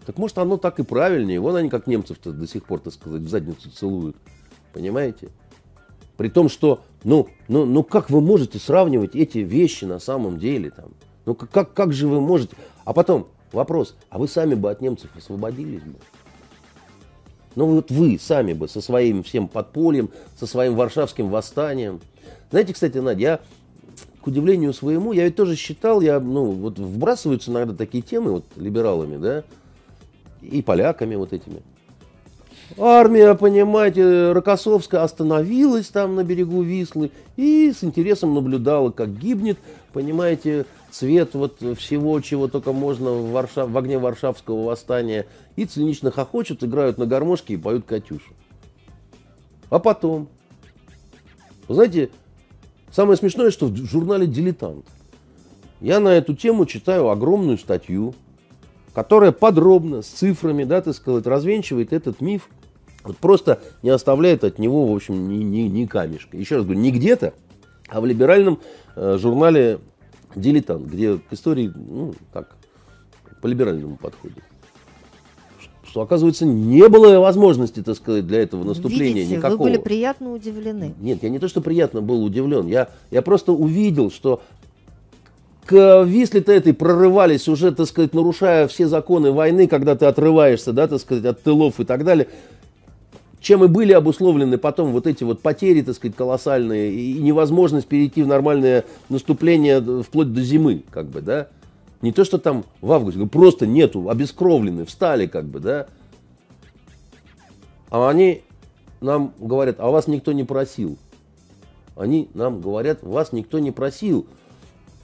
Так может оно так и правильнее, вон они как немцев-то до сих пор, так сказать, в задницу целуют, понимаете? При том, что, ну как вы можете сравнивать эти вещи на самом деле? Там? Ну как же вы можете? А потом вопрос, а вы сами бы от немцев освободились бы? Ну вот вы сами бы со своим всем подпольем, со своим варшавским восстанием. Знаете, кстати, Надя, я, к удивлению своему, я ведь тоже считал, вот вбрасываются иногда такие темы вот либералами, да, и поляками вот этими. Армия, понимаете, Рокоссовская остановилась там на берегу Вислы и с интересом наблюдала, как гибнет, понимаете, цвет вот всего, чего только можно в огне Варшавского восстания. И цинично хохочут, играют на гармошке и поют «Катюшу». А потом, вы знаете, самое смешное, что в журнале «Дилетант» я на эту тему читаю огромную статью, которая подробно, с цифрами, да, так сказать, развенчивает этот миф, вот просто не оставляет от него, в общем, ни камешка. Еще раз говорю, не где-то, а в либеральном журнале «Дилетант», где к истории, так, по либеральному подходит. Что, оказывается, не было возможности, так сказать, для этого наступления. Видите, никакого. Вы были приятно удивлены. Нет, я не то, что приятно был удивлен, я просто увидел, что... К Висле-то этой прорывались уже, так сказать, нарушая все законы войны, когда ты отрываешься, да, так сказать, от тылов и так далее. Чем и были обусловлены потом вот эти вот потери, так сказать, колоссальные, и невозможность перейти в нормальное наступление вплоть до зимы, как бы, да. Не то, что там в августе, просто нету, обескровлены, встали, как бы, да. А они нам говорят, а вас никто не просил. Они нам говорят, вас никто не просил.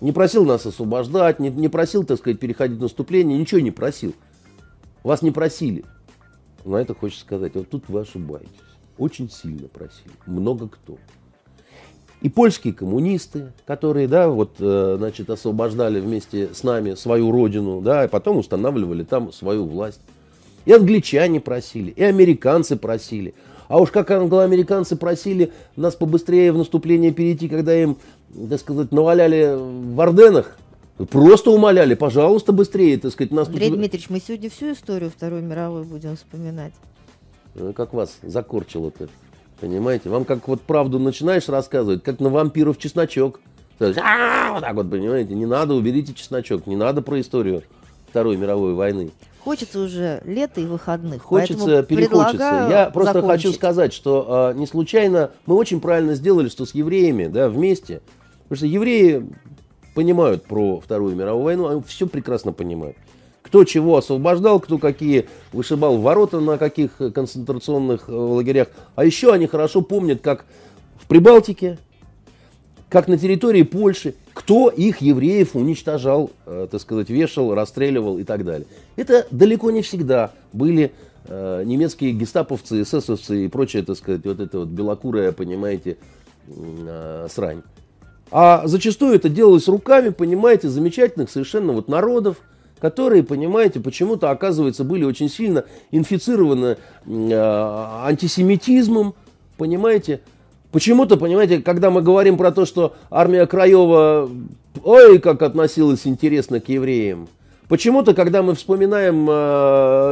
Не просил нас освобождать, не просил, так сказать, переходить в наступление, ничего не просил. Вас не просили. На это хочется сказать, вот тут вы ошибаетесь. Очень сильно просили, много кто. И польские коммунисты, которые, да, вот, значит, освобождали вместе с нами свою родину, да, и потом устанавливали там свою власть. И англичане просили, и американцы просили. А уж как англоамериканцы просили нас побыстрее в наступление перейти, когда им, так сказать, наваляли в Орденах. Просто умоляли, пожалуйста, быстрее, так сказать. Нас Андрей Дмитриевич, мы сегодня всю историю Второй мировой будем вспоминать. Как вас закорчило-то, понимаете? Вам как вот правду начинаешь рассказывать, как на вампиров чесночок. Вот так вот, понимаете, не надо, уберите чесночок, не надо про историю Второй мировой войны. Хочется уже лета и выходных. Хочется, перехочется. Я просто хочу сказать, что не случайно мы очень правильно сделали, что с евреями, да, вместе. Потому что евреи понимают про Вторую мировую войну, они все прекрасно понимают. Кто чего освобождал, кто какие вышибал ворота на каких концентрационных лагерях. А еще они хорошо помнят, как в Прибалтике, как на территории Польши, кто их, евреев, уничтожал, так сказать, вешал, расстреливал и так далее. Это далеко не всегда были немецкие гестаповцы, эсэсовцы и прочее, так сказать, вот это вот белокурая, понимаете, срань. А зачастую это делалось руками, понимаете, замечательных совершенно вот народов, которые, понимаете, почему-то, оказывается, были очень сильно инфицированы антисемитизмом, понимаете. Почему-то, понимаете, когда мы говорим про то, что армия Краева, ой, как относилась интересно к евреям. Почему-то, когда мы вспоминаем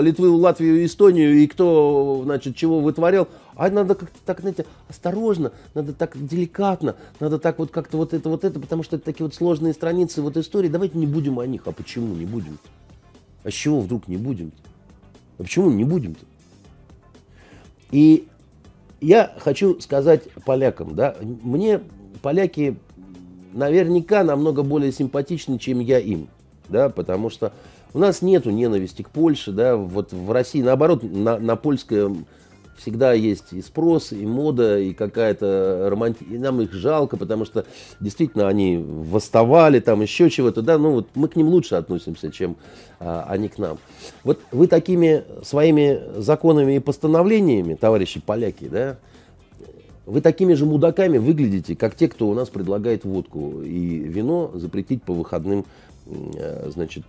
Литву, Латвию, Эстонию и кто, значит, чего вытворял, а надо как-то так, знаете, осторожно, надо так деликатно, надо так вот как-то вот это, потому что это такие вот сложные страницы вот истории. Давайте не будем о них. А почему не будем? А с чего вдруг не будем-то? А почему не будем-то? И я хочу сказать полякам, да, мне поляки наверняка намного более симпатичны, чем я им. Да, потому что у нас нету ненависти к Польше, да, вот в России, наоборот, на польское всегда есть и спрос, и мода, и какая-то романтика, и нам их жалко, потому что действительно они восставали, там еще чего-то, да, ну вот мы к ним лучше относимся, чем они к нам. Вот вы такими своими законами и постановлениями, товарищи поляки, да, вы такими же мудаками выглядите, как те, кто у нас предлагает водку и вино запретить по выходным, значит,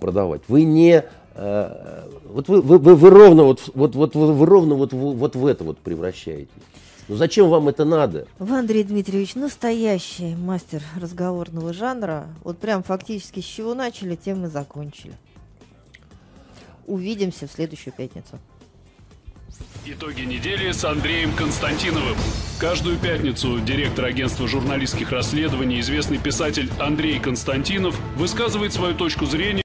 продавать. Вы не... Вот вы ровно вот в это вот превращаетесь. Ну зачем вам это надо? Вы, Андрей Дмитриевич, настоящий мастер разговорного жанра. Вот прям фактически с чего начали, тем и закончили. Увидимся в следующую пятницу. Итоги недели с Андреем Константиновым. Каждую пятницу директор агентства журналистских расследований, известный писатель Андрей Константинов высказывает свою точку зрения.